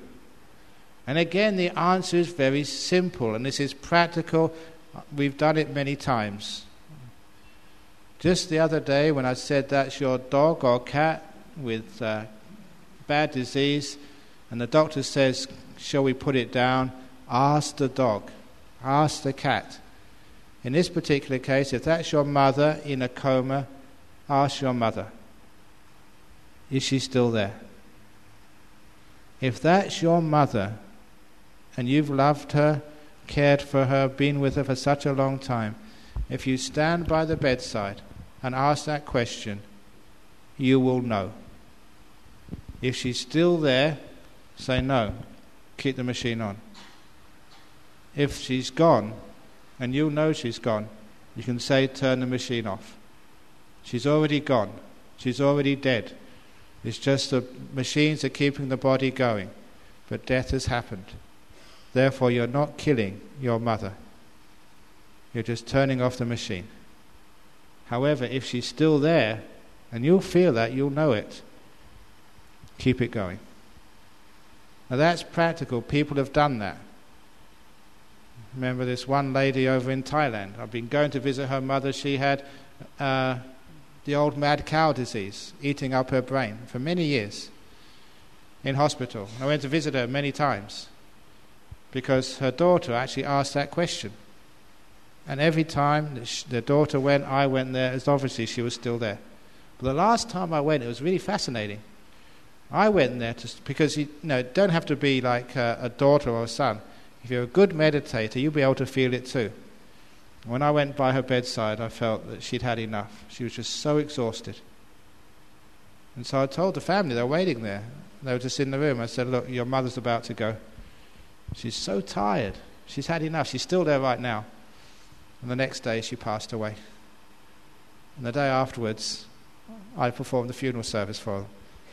And again, the answer is very simple, and this is practical. We've done it many times. Just the other day when I said that's your dog or cat with bad disease, and the doctor says, shall we put it down? Ask the dog, ask the cat. In this particular case, if that's your mother in a coma, ask your mother. Is she still there? If that's your mother and you've loved her, cared for her, been with her for such a long time, if you stand by the bedside and ask that question, you will know. If she's still there, say no, keep the machine on. If she's gone, and you'll know she's gone, you can say turn the machine off. She's already gone. She's already dead. It's just the machines are keeping the body going, but death has happened. Therefore, you're not killing your mother. You're just turning off the machine. However, if she's still there, and you'll feel that, you'll know it, keep it going. Now that's practical. People have done that. Remember this one lady over in Thailand. I've been going to visit her mother. She had the old mad cow disease eating up her brain for many years in hospital. I went to visit her many times because her daughter actually asked that question, and every time the daughter went, I went there, as obviously she was still there. But the last time I went, it was really fascinating. I went there because you don't have to be like a daughter or a son. If you're a good meditator, you'll be able to feel it too. When I went by her bedside, I felt that she'd had enough. She was just so exhausted. And so I told the family, they were waiting there. They were just in the room. I said, look, your mother's about to go. She's so tired. She's had enough. She's still there right now. And the next day, she passed away. And the day afterwards, I performed the funeral service for them.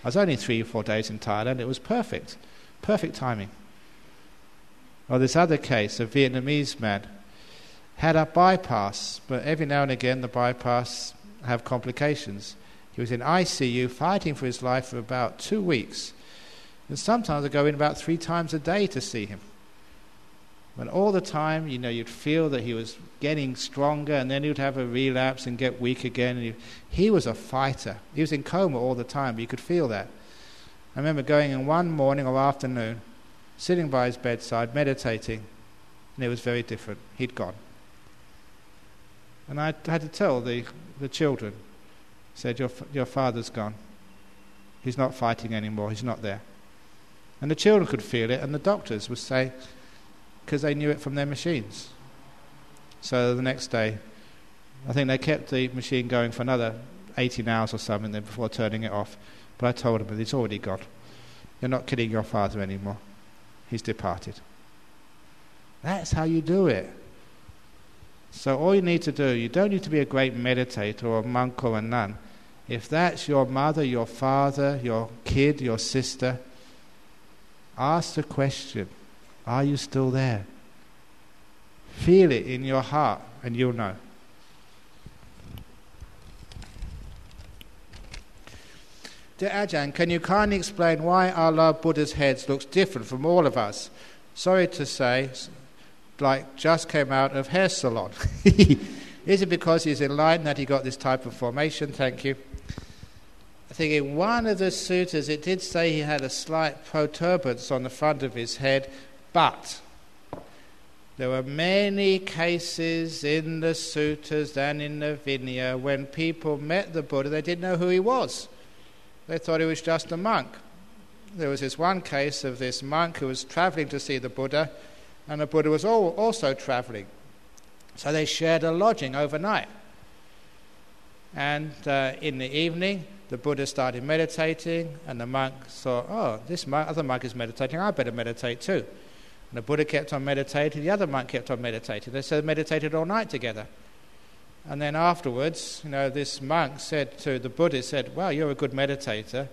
I was only 3 or 4 days in Thailand. It was perfect. Perfect timing. Or this other case, a Vietnamese man had a bypass, but every now and again the bypass have complications. He was in ICU fighting for his life for about 2 weeks, and sometimes I go in about 3 times a day to see him. But all the time, you'd feel that he was getting stronger, and then he'd have a relapse and get weak again. And he was a fighter. He was in coma all the time, but you could feel that. I remember going in one morning or afternoon, sitting by his bedside, meditating, and it was very different. He'd gone. And I had to tell the children, said, your father's gone. He's not fighting anymore. He's not there. And the children could feel it, and the doctors would say, because they knew it from their machines. So the next day, I think they kept the machine going for another 18 hours or something then before turning it off. But I told them, it's already gone. You're not killing your father anymore. He's departed. That's how you do it. So all you need to do, you don't need to be a great meditator or a monk or a nun. If that's your mother, your father, your kid, your sister, ask the question, are you still there? Feel it in your heart and you'll know. Dear Ajahn, can you kindly explain why our Lord Buddha's heads looks different from all of us? Sorry to say, like just came out of hair salon. Is it because he's enlightened that he got this type of formation? Thank you. I think in one of the suttas it did say he had a slight protuberance on the front of his head, but there were many cases in the suttas and in the Vinaya when people met the Buddha, they didn't know who he was. They thought he was just a monk. There was this one case of this monk who was travelling to see the Buddha, and the Buddha was also travelling. So they shared a lodging overnight. And in the evening, the Buddha started meditating, and the monk thought, oh, this other monk is meditating, I better meditate too. And the Buddha kept on meditating, the other monk kept on meditating. They meditated all night together. And then afterwards, this monk said to the Buddha, well, you're a good meditator.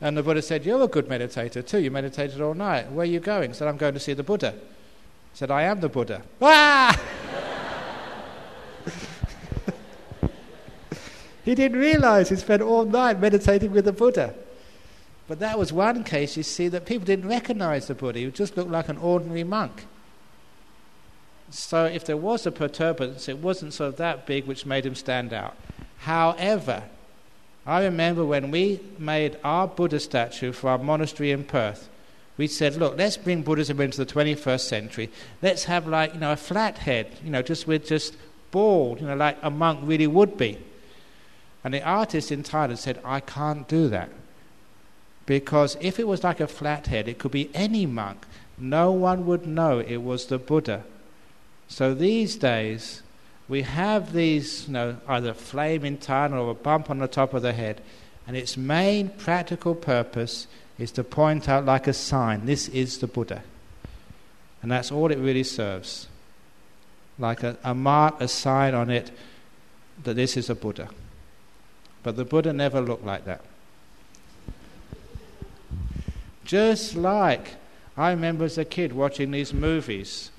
And the Buddha said, you're a good meditator too, you meditated all night. Where are you going? He said, I'm going to see the Buddha. He said, I am the Buddha. Ah! He didn't realize he spent all night meditating with the Buddha. But that was one case, you see, that people didn't recognise the Buddha. He just looked like an ordinary monk. So if there was a perturbance, it wasn't sort of that big, which made him stand out. However, I remember when we made our Buddha statue for our monastery in Perth, we said, look, let's bring Buddhism into the 21st century. Let's have, like, you know, a flat head, you know, just with just bald, you know, like a monk really would be. And the artist in Thailand said, I can't do that. Because if it was like a flat head, it could be any monk. No one would know it was the Buddha. So these days, we have these, you know, either flame in time or a bump on the top of the head, and its main practical purpose is to point out like a sign, this is the Buddha. And that's all it really serves. Like a mark, a sign on it, that this is a Buddha. But the Buddha never looked like that. Just like I remember as a kid watching these movies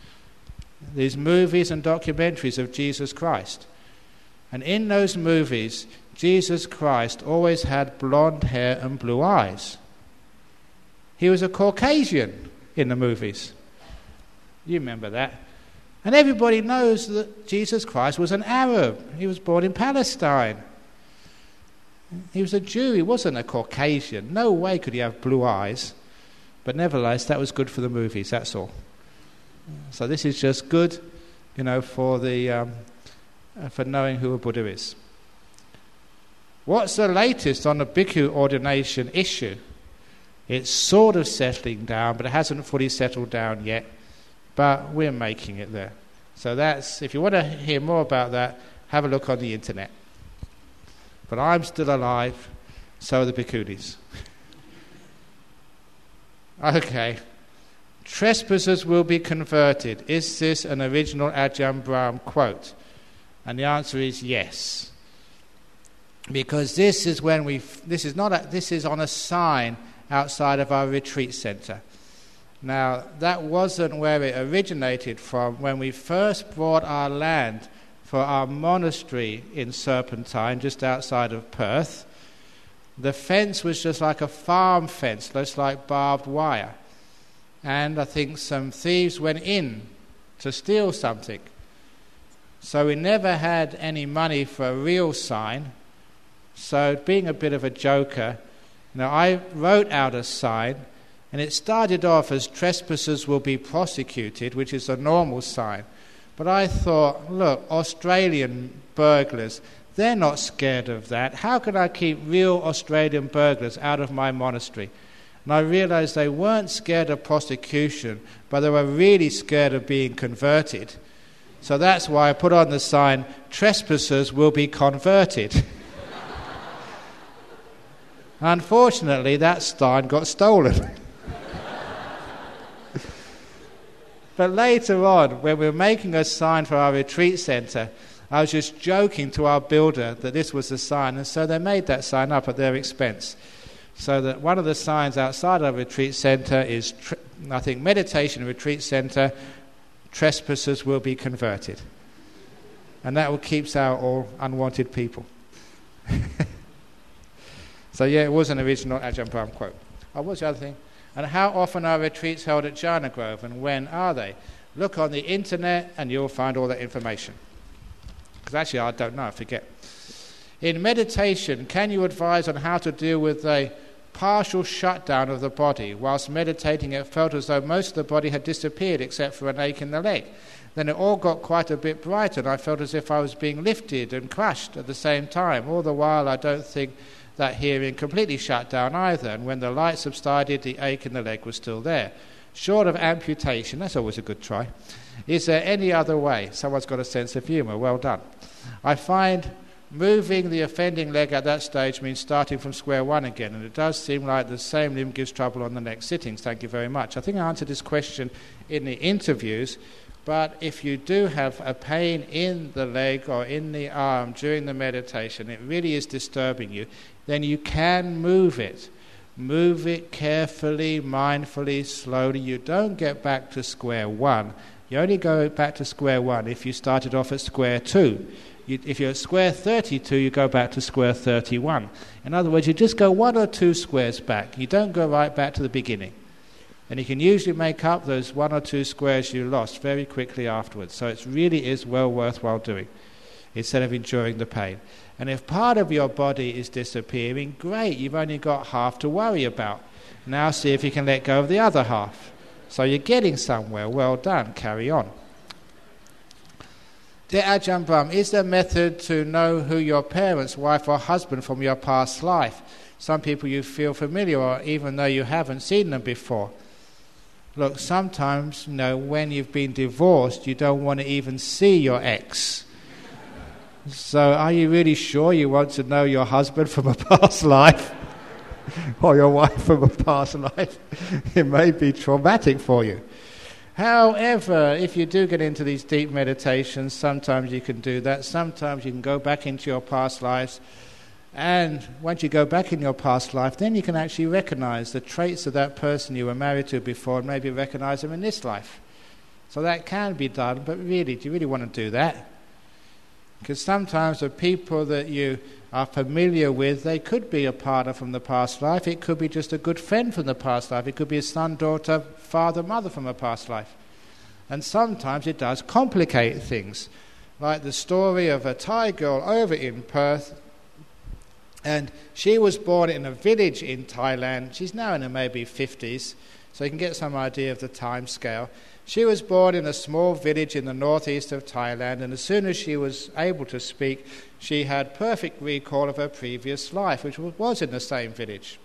and documentaries of Jesus Christ. And in those movies, Jesus Christ always had blonde hair and blue eyes. He was a Caucasian in the movies. You remember that. And everybody knows that Jesus Christ was an Arab. He was born in Palestine. He was a Jew. He wasn't a Caucasian. No way could he have blue eyes. But nevertheless, that was good for the movies, that's all. So this is just good, you know, for the for knowing who a Buddha is. What's the latest on the bhikkhu ordination issue? It's sort of settling down, but it hasn't fully settled down yet. But we're making it there. So that's, if you want to hear more about that, have a look on the internet. But I'm still alive, so are the bhikkhunis. Okay. Trespassers will be converted. Is this an original Ajahn Brahm quote? And the answer is yes. Because this is when we. This is on a sign outside of our retreat centre. Now, that wasn't where it originated from. When we first bought our land for our monastery in Serpentine, just outside of Perth, the fence was just like a farm fence, just like barbed wire. And I think some thieves went in to steal something. So we never had any money for a real sign. So being a bit of a joker, you know, I wrote out a sign, and it started off as trespassers will be prosecuted, which is a normal sign. But I thought, look, Australian burglars, they're not scared of that. How can I keep real Australian burglars out of my monastery? And I realised they weren't scared of prosecution, but they were really scared of being converted. So that's why I put on the sign, trespassers will be converted. Unfortunately, that sign got stolen. But later on, when we were making a sign for our retreat centre, I was just joking to our builder that this was the sign, and so they made that sign up at their expense. So that one of the signs outside our retreat centre is, I think, meditation retreat centre, trespassers will be converted. And that will keep out all unwanted people. So yeah, it was an original Ajahn Brahm quote. Oh, what's the other thing? And how often are retreats held at Jhana Grove and when are they? Look on the internet and you'll find all that information. Because actually I don't know, I forget. In meditation, can you advise on how to deal with a partial shutdown of the body? Whilst meditating, it felt as though most of the body had disappeared except for an ache in the leg. Then it all got quite a bit brighter and I felt as if I was being lifted and crushed at the same time. All the while, I don't think that hearing completely shut down either. And when the light subsided, the ache in the leg was still there. Short of amputation, that's always a good try. Is there any other way? Someone's got a sense of humour. Well done. I find moving the offending leg at that stage means starting from square one again, and it does seem like the same limb gives trouble on the next sittings. Thank you very much. I think I answered this question in the interviews, but if you do have a pain in the leg or in the arm during the meditation, it really is disturbing you, then you can move it. Move it carefully, mindfully, slowly. You don't get back to square one. You only go back to square one if you started off at square two. If you're at square 32, you go back to square 31. In other words, you just go one or two squares back. You don't go right back to the beginning. And you can usually make up those one or two squares you lost very quickly afterwards. So it really is well worthwhile doing, instead of enduring the pain. And if part of your body is disappearing, great, you've only got half to worry about. Now see if you can let go of the other half. So you're getting somewhere. Well done. Carry on. Dear Ajahn Brahm, is there a method to know who your parents, wife or husband from your past life? Some people you feel familiar or even though you haven't seen them before. Look, sometimes, you know, when you've been divorced, you don't want to even see your ex. So are you really sure you want to know your husband from a past life? Or your wife from a past life? It may be traumatic for you. However, if you do get into these deep meditations, sometimes you can do that. Sometimes you can go back into your past lives. And once you go back in your past life, then you can actually recognize the traits of that person you were married to before and maybe recognize them in this life. So that can be done, but really, do you really want to do that? Because sometimes the people that you are familiar with, they could be a partner from the past life, it could be just a good friend from the past life, it could be a son, daughter, father, mother from a past life. And sometimes it does complicate things, like the story of a Thai girl over in Perth, and she was born in a village in Thailand. She's now in her maybe 50s, so you can get some idea of the time scale. She was born in a small village in the northeast of Thailand, and as soon as she was able to speak, she had perfect recall of her previous life, which was in the same village.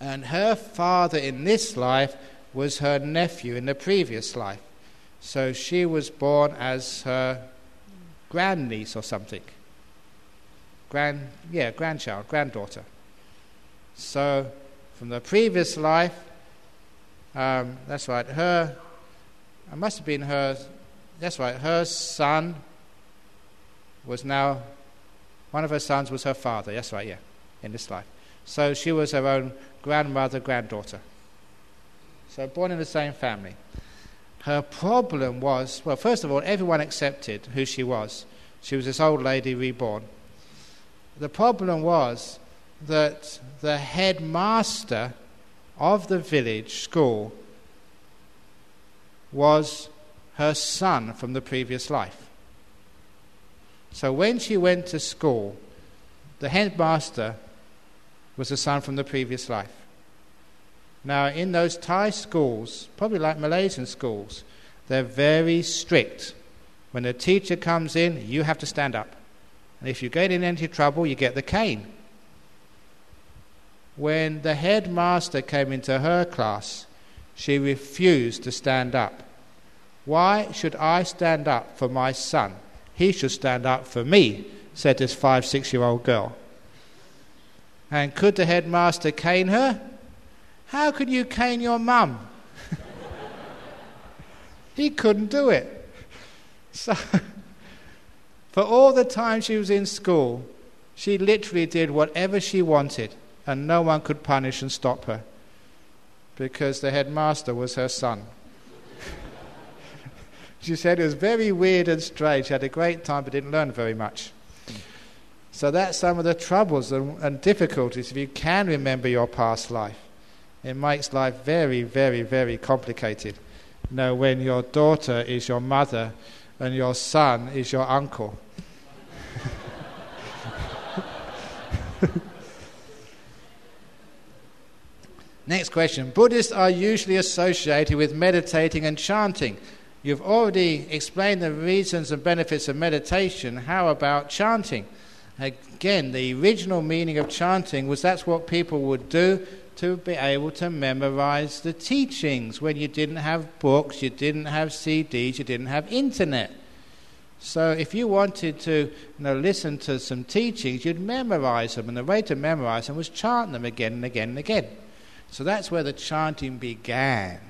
And her father in this life was her nephew in the previous life. So she was born as her grandniece or something. Granddaughter. So from the previous life, her son was now, one of her sons was her father, in this life. So she was her own granddaughter. So born in the same family. Her problem was, well, first of all, everyone accepted who she was. She was this old lady reborn. The problem was that the headmaster of the village school was her son from the previous life. So when she went to school, the headmaster was the son from the previous life. Now in those Thai schools, probably like Malaysian schools, they're very strict. When the teacher comes in, you have to stand up. And if you get in any trouble, you get the cane. When the headmaster came into her class, she refused to stand up. Why should I stand up for my son? He should stand up for me, said this 5-6-year-old girl. And could the headmaster cane her? How could you cane your mum? He couldn't do it. So, for all the time she was in school, she literally did whatever she wanted. And no one could punish and stop her because the headmaster was her son. She said it was very weird and strange. She had a great time but didn't learn very much. So that's some of the troubles and difficulties. If you can remember your past life, it makes life very, very, very complicated. You know, when your daughter is your mother and your son is your uncle. Next question. Buddhists are usually associated with meditating and chanting. You've already explained the reasons and benefits of meditation. How about chanting? Again, the original meaning of chanting was that's what people would do to be able to memorize the teachings when you didn't have books, you didn't have CDs, you didn't have internet. So if you wanted to listen to some teachings, you'd memorize them, and the way to memorize them was chant them again and again and again. So that's where the chanting began.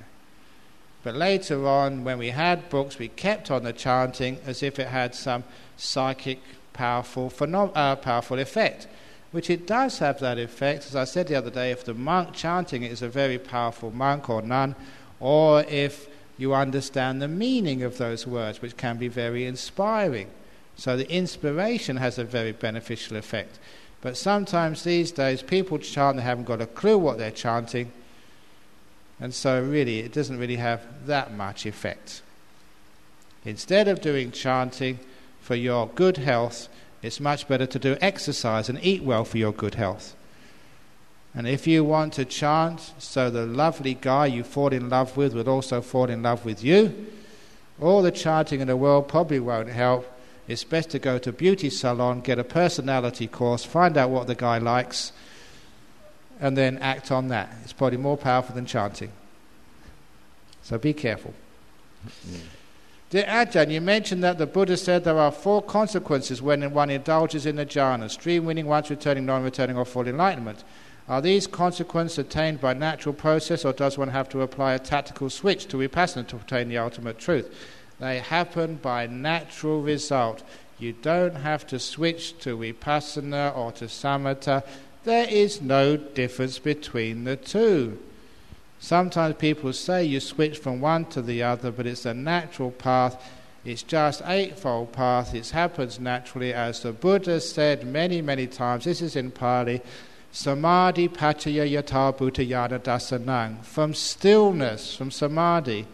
But later on, when we had books, we kept on the chanting as if it had some psychic powerful effect, which it does have that effect. As I said the other day, if the monk chanting it is a very powerful monk or nun, or if you understand the meaning of those words, which can be very inspiring. So the inspiration has a very beneficial effect. But sometimes these days people chant, they haven't got a clue what they're chanting, and so really it doesn't really have that much effect. Instead of doing chanting for your good health, it's much better to do exercise and eat well for your good health. And if you want to chant so the lovely guy you fall in love with would also fall in love with you, all the chanting in the world probably won't help. It's best to go to a beauty salon, get a personality course, find out what the guy likes, and then act on that. It's probably more powerful than chanting. So be careful. Yeah. Dear Ajahn, you mentioned that the Buddha said there are four consequences when one indulges in the jhana: stream winning, once returning, non-returning, or full enlightenment. Are these consequences attained by natural process, or does one have to apply a tactical switch to Vipassana to obtain the ultimate truth? They happen by natural result. You don't have to switch to Vipassana or to Samatha. There is no difference between the two. Sometimes people say you switch from one to the other, but it's a natural path. It's just eightfold path. It happens naturally, as the Buddha said many, many times. This is in Pali. Samadhi paccaya yata bhutayana dasanang. From stillness, from samadhi,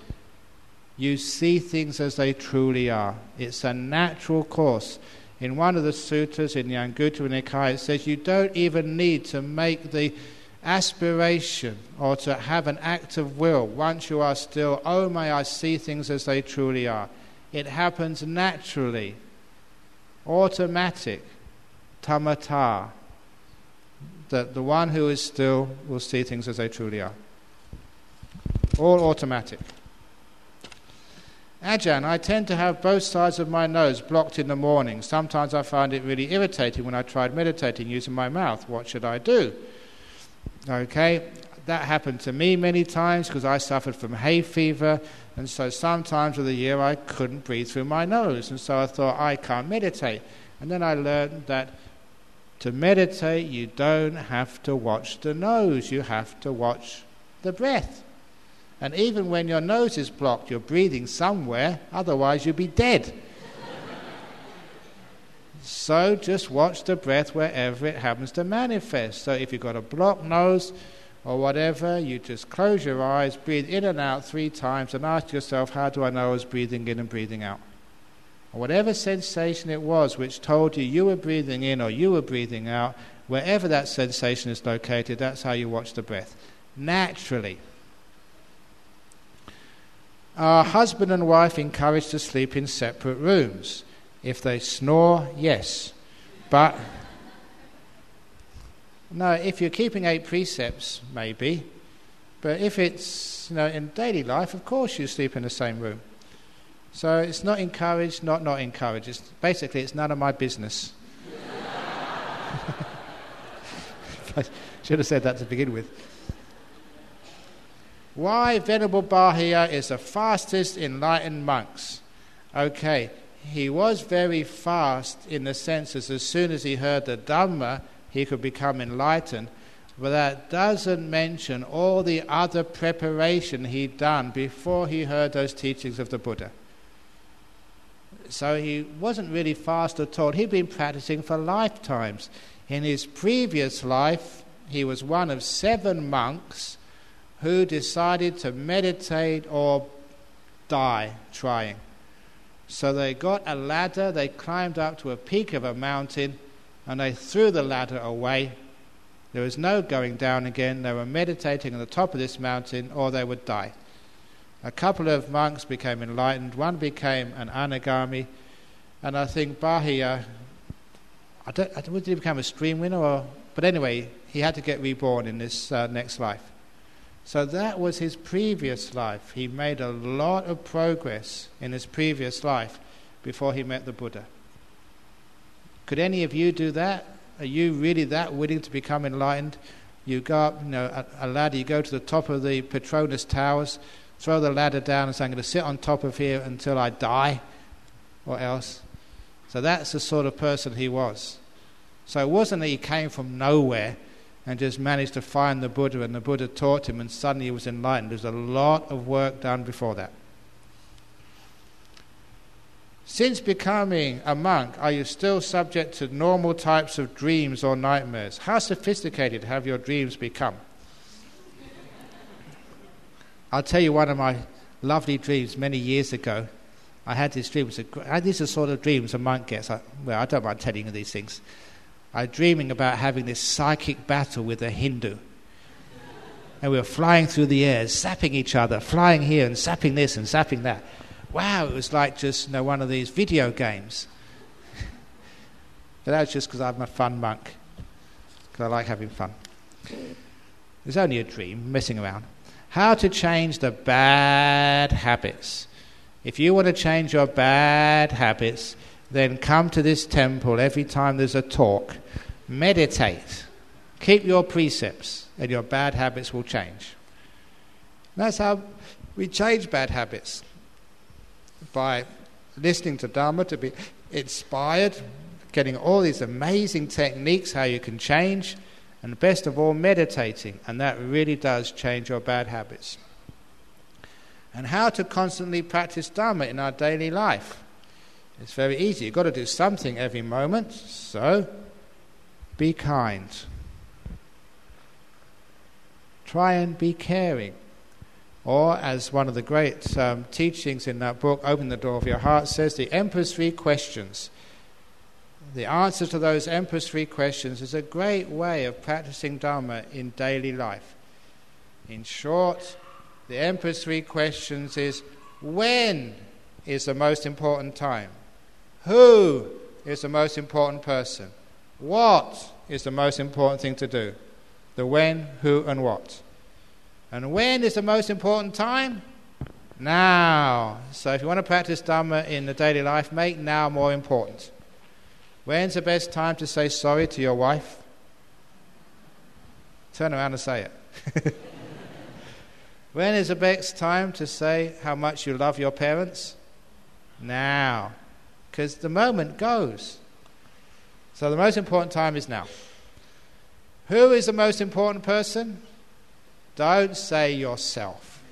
you see things as they truly are. It's a natural course. In one of the suttas in the Anguttara Nikaya, it says you don't even need to make the aspiration or to have an act of will. Once you are still, oh, may I see things as they truly are. It happens naturally, automatic, tamatā, that the one who is still will see things as they truly are. All automatic. Ajahn, I tend to have both sides of my nose blocked in the morning. Sometimes I find it really irritating when I tried meditating using my mouth. What should I do? Okay, that happened to me many times because I suffered from hay fever, and so sometimes of the year I couldn't breathe through my nose, and so I thought, I can't meditate. And then I learned that to meditate you don't have to watch the nose, you have to watch the breath. And even when your nose is blocked, you're breathing somewhere, otherwise you'll be dead. So just watch the breath wherever it happens to manifest. So if you've got a blocked nose or whatever, you just close your eyes, breathe in and out 3 times and ask yourself, how do I know I was breathing in and breathing out? Or whatever sensation it was which told you you were breathing in or you were breathing out, wherever that sensation is located, that's how you watch the breath. Naturally. Are husband and wife encouraged to sleep in separate rooms? If they snore, yes. But, no, if you're keeping 8 precepts, maybe. But if it's, in daily life, of course you sleep in the same room. So it's not encouraged, not encouraged. It's none of my business. I should have said that to begin with. Why Venerable Bahia is the fastest enlightened monks? Okay, he was very fast in the sense as soon as he heard the Dhamma, he could become enlightened. But that doesn't mention all the other preparation he'd done before he heard those teachings of the Buddha. So he wasn't really fast at all. He'd been practicing for lifetimes. In his previous life, he was one of 7 monks who decided to meditate or die trying. So they got a ladder, they climbed up to a peak of a mountain, and they threw the ladder away. There was no going down again. They were meditating on the top of this mountain, or they would die. A couple of monks became enlightened, one became an anagami, and I think Bahia, did he become a stream winner? But anyway, he had to get reborn in this next life. So that was his previous life. He made a lot of progress in his previous life before he met the Buddha. Could any of you do that? Are you really that willing to become enlightened? You go up, a ladder, you go to the top of the Petronas Towers, throw the ladder down and say, I'm going to sit on top of here until I die, or else. So that's the sort of person he was. So it wasn't that he came from nowhere and just managed to find the Buddha, and the Buddha taught him, and suddenly he was enlightened. There's a lot of work done before that. Since becoming a monk, are you still subject to normal types of dreams or nightmares? How sophisticated have your dreams become? I'll tell you one of my lovely dreams many years ago. I had this dream. These are the sort of dreams a monk gets. I don't mind telling you these things. I was dreaming about having this psychic battle with a Hindu. And we were flying through the air, zapping each other, flying here and zapping this and zapping that. Wow, it was like just one of these video games. But that was just because I'm a fun monk, because I like having fun. It's only a dream, messing around. How to change the bad habits. If you want to change your bad habits, then come to this temple every time there's a talk. Meditate. Keep your precepts and your bad habits will change. And that's how we change bad habits. By listening to Dhamma, to be inspired, getting all these amazing techniques, how you can change, and best of all, meditating. And that really does change your bad habits. And how to constantly practice Dhamma in our daily life. It's very easy. You've got to do something every moment. So, be kind. Try and be caring. Or, as one of the great teachings in that book, Opening the Door of Your Heart, says, the Emperor's Three Questions. The answer to those Emperor's Three Questions is a great way of practicing Dhamma in daily life. In short, the Emperor's Three Questions is, when is the most important time? Who is the most important person? What is the most important thing to do? The when, who and what. And when is the most important time? Now. So if you want to practice Dhamma in the daily life, make now more important. When's the best time to say sorry to your wife? Turn around and say it. When is the best time to say how much you love your parents? Now. Because the moment goes. So the most important time is now. Who is the most important person? Don't say yourself.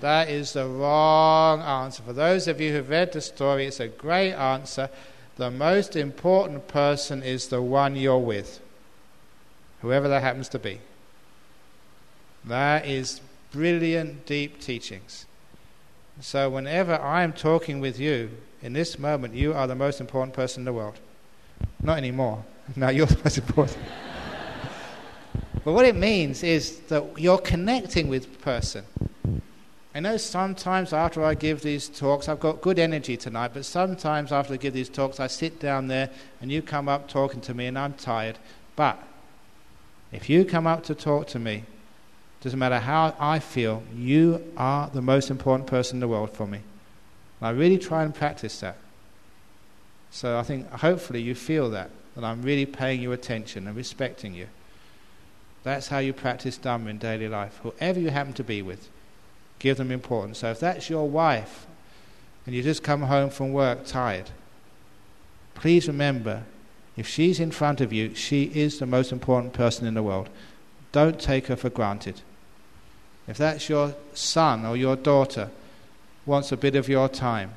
That is the wrong answer. For those of you who've read the story, it's a great answer. The most important person is the one you're with, whoever that happens to be. That is brilliant, deep teachings. So whenever I'm talking with you, in this moment, you are the most important person in the world. Not anymore. No, you're the most important. But what it means is that you're connecting with the person. I know sometimes after I give these talks, I've got good energy tonight, but sometimes after I give these talks, I sit down there and you come up talking to me and I'm tired. But if you come up to talk to me, doesn't matter how I feel, you are the most important person in the world for me. And I really try and practice that. So I think hopefully you feel that I'm really paying you attention and respecting you. That's how you practice Dhamma in daily life. Whoever you happen to be with, give them importance. So if that's your wife and you just come home from work tired, please remember, if she's in front of you, she is the most important person in the world. Don't take her for granted. If that's your son or your daughter, wants a bit of your time,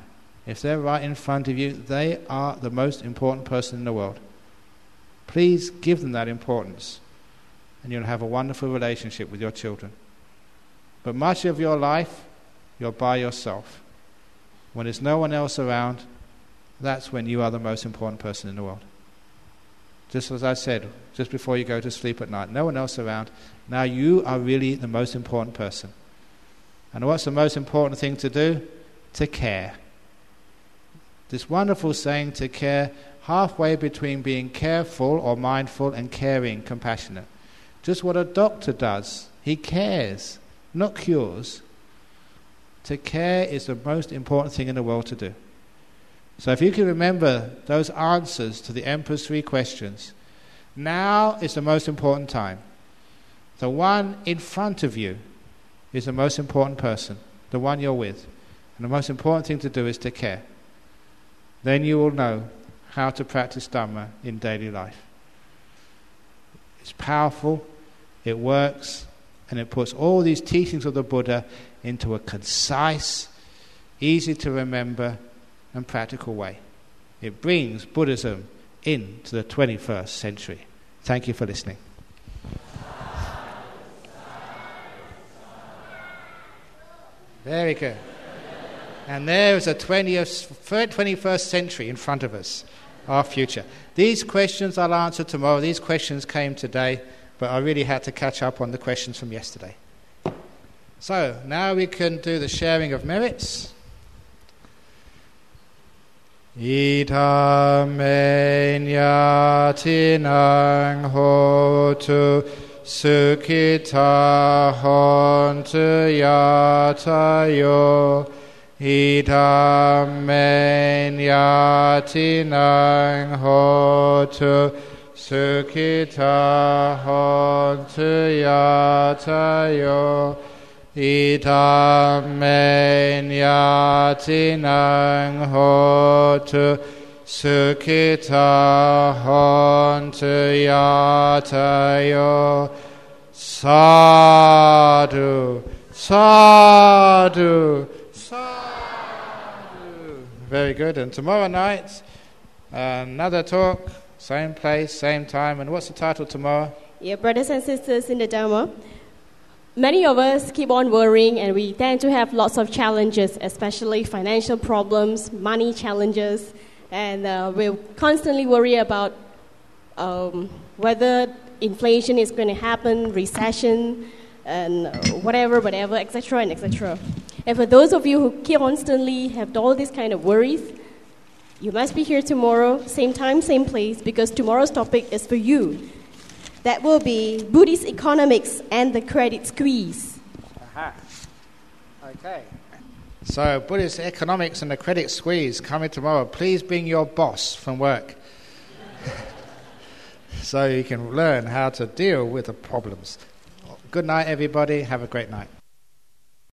if they're right in front of you, they are the most important person in the world. Please give them that importance. And you'll have a wonderful relationship with your children. But much of your life, you're by yourself. When there's no one else around, that's when you are the most important person in the world. Just as I said, just before you go to sleep at night, no one else around. Now you are really the most important person. And what's the most important thing to do? To care. This wonderful saying, to care, halfway between being careful or mindful and caring, compassionate. Just what a doctor does. He cares, not cures. To care is the most important thing in the world to do. So if you can remember those answers to the Emperor's Three Questions, now is the most important time. The one in front of you is the most important person, the one you're with. And the most important thing to do is to care. Then you will know how to practice Dhamma in daily life. It's powerful. It works, and it puts all these teachings of the Buddha into a concise, easy to remember and practical way. It brings Buddhism into the 21st century. Thank you for listening. Very good. And there is a 21st century in front of us, our future. These questions I'll answer tomorrow. These questions came today, but I really had to catch up on the questions from yesterday. So now we can do the sharing of merits. Idam enyatinang hotu sukhita hontu yatayo. Idam enyatinang hotu sukhita hontu yatayo. Idam enyatinang hotu sukhita hontu yatayo. Sadhu, sadhu, sadhu. Very good. And tomorrow night, another talk, same place, same time. And what's the title tomorrow? Yeah, brothers and sisters in the Dhamma, many of us keep on worrying and we tend to have lots of challenges, especially financial problems, money challenges, and we'll constantly worry about whether inflation is going to happen, recession, and whatever, etc. and etc. And for those of you who constantly have all these kind of worries, you must be here tomorrow, same time, same place, because tomorrow's topic is for you. That will be Buddhist economics and the credit squeeze. Aha. Okay. So Buddhist economics and the credit squeeze coming tomorrow. Please bring your boss from work so you can learn how to deal with the problems. Good night, everybody. Have a great night.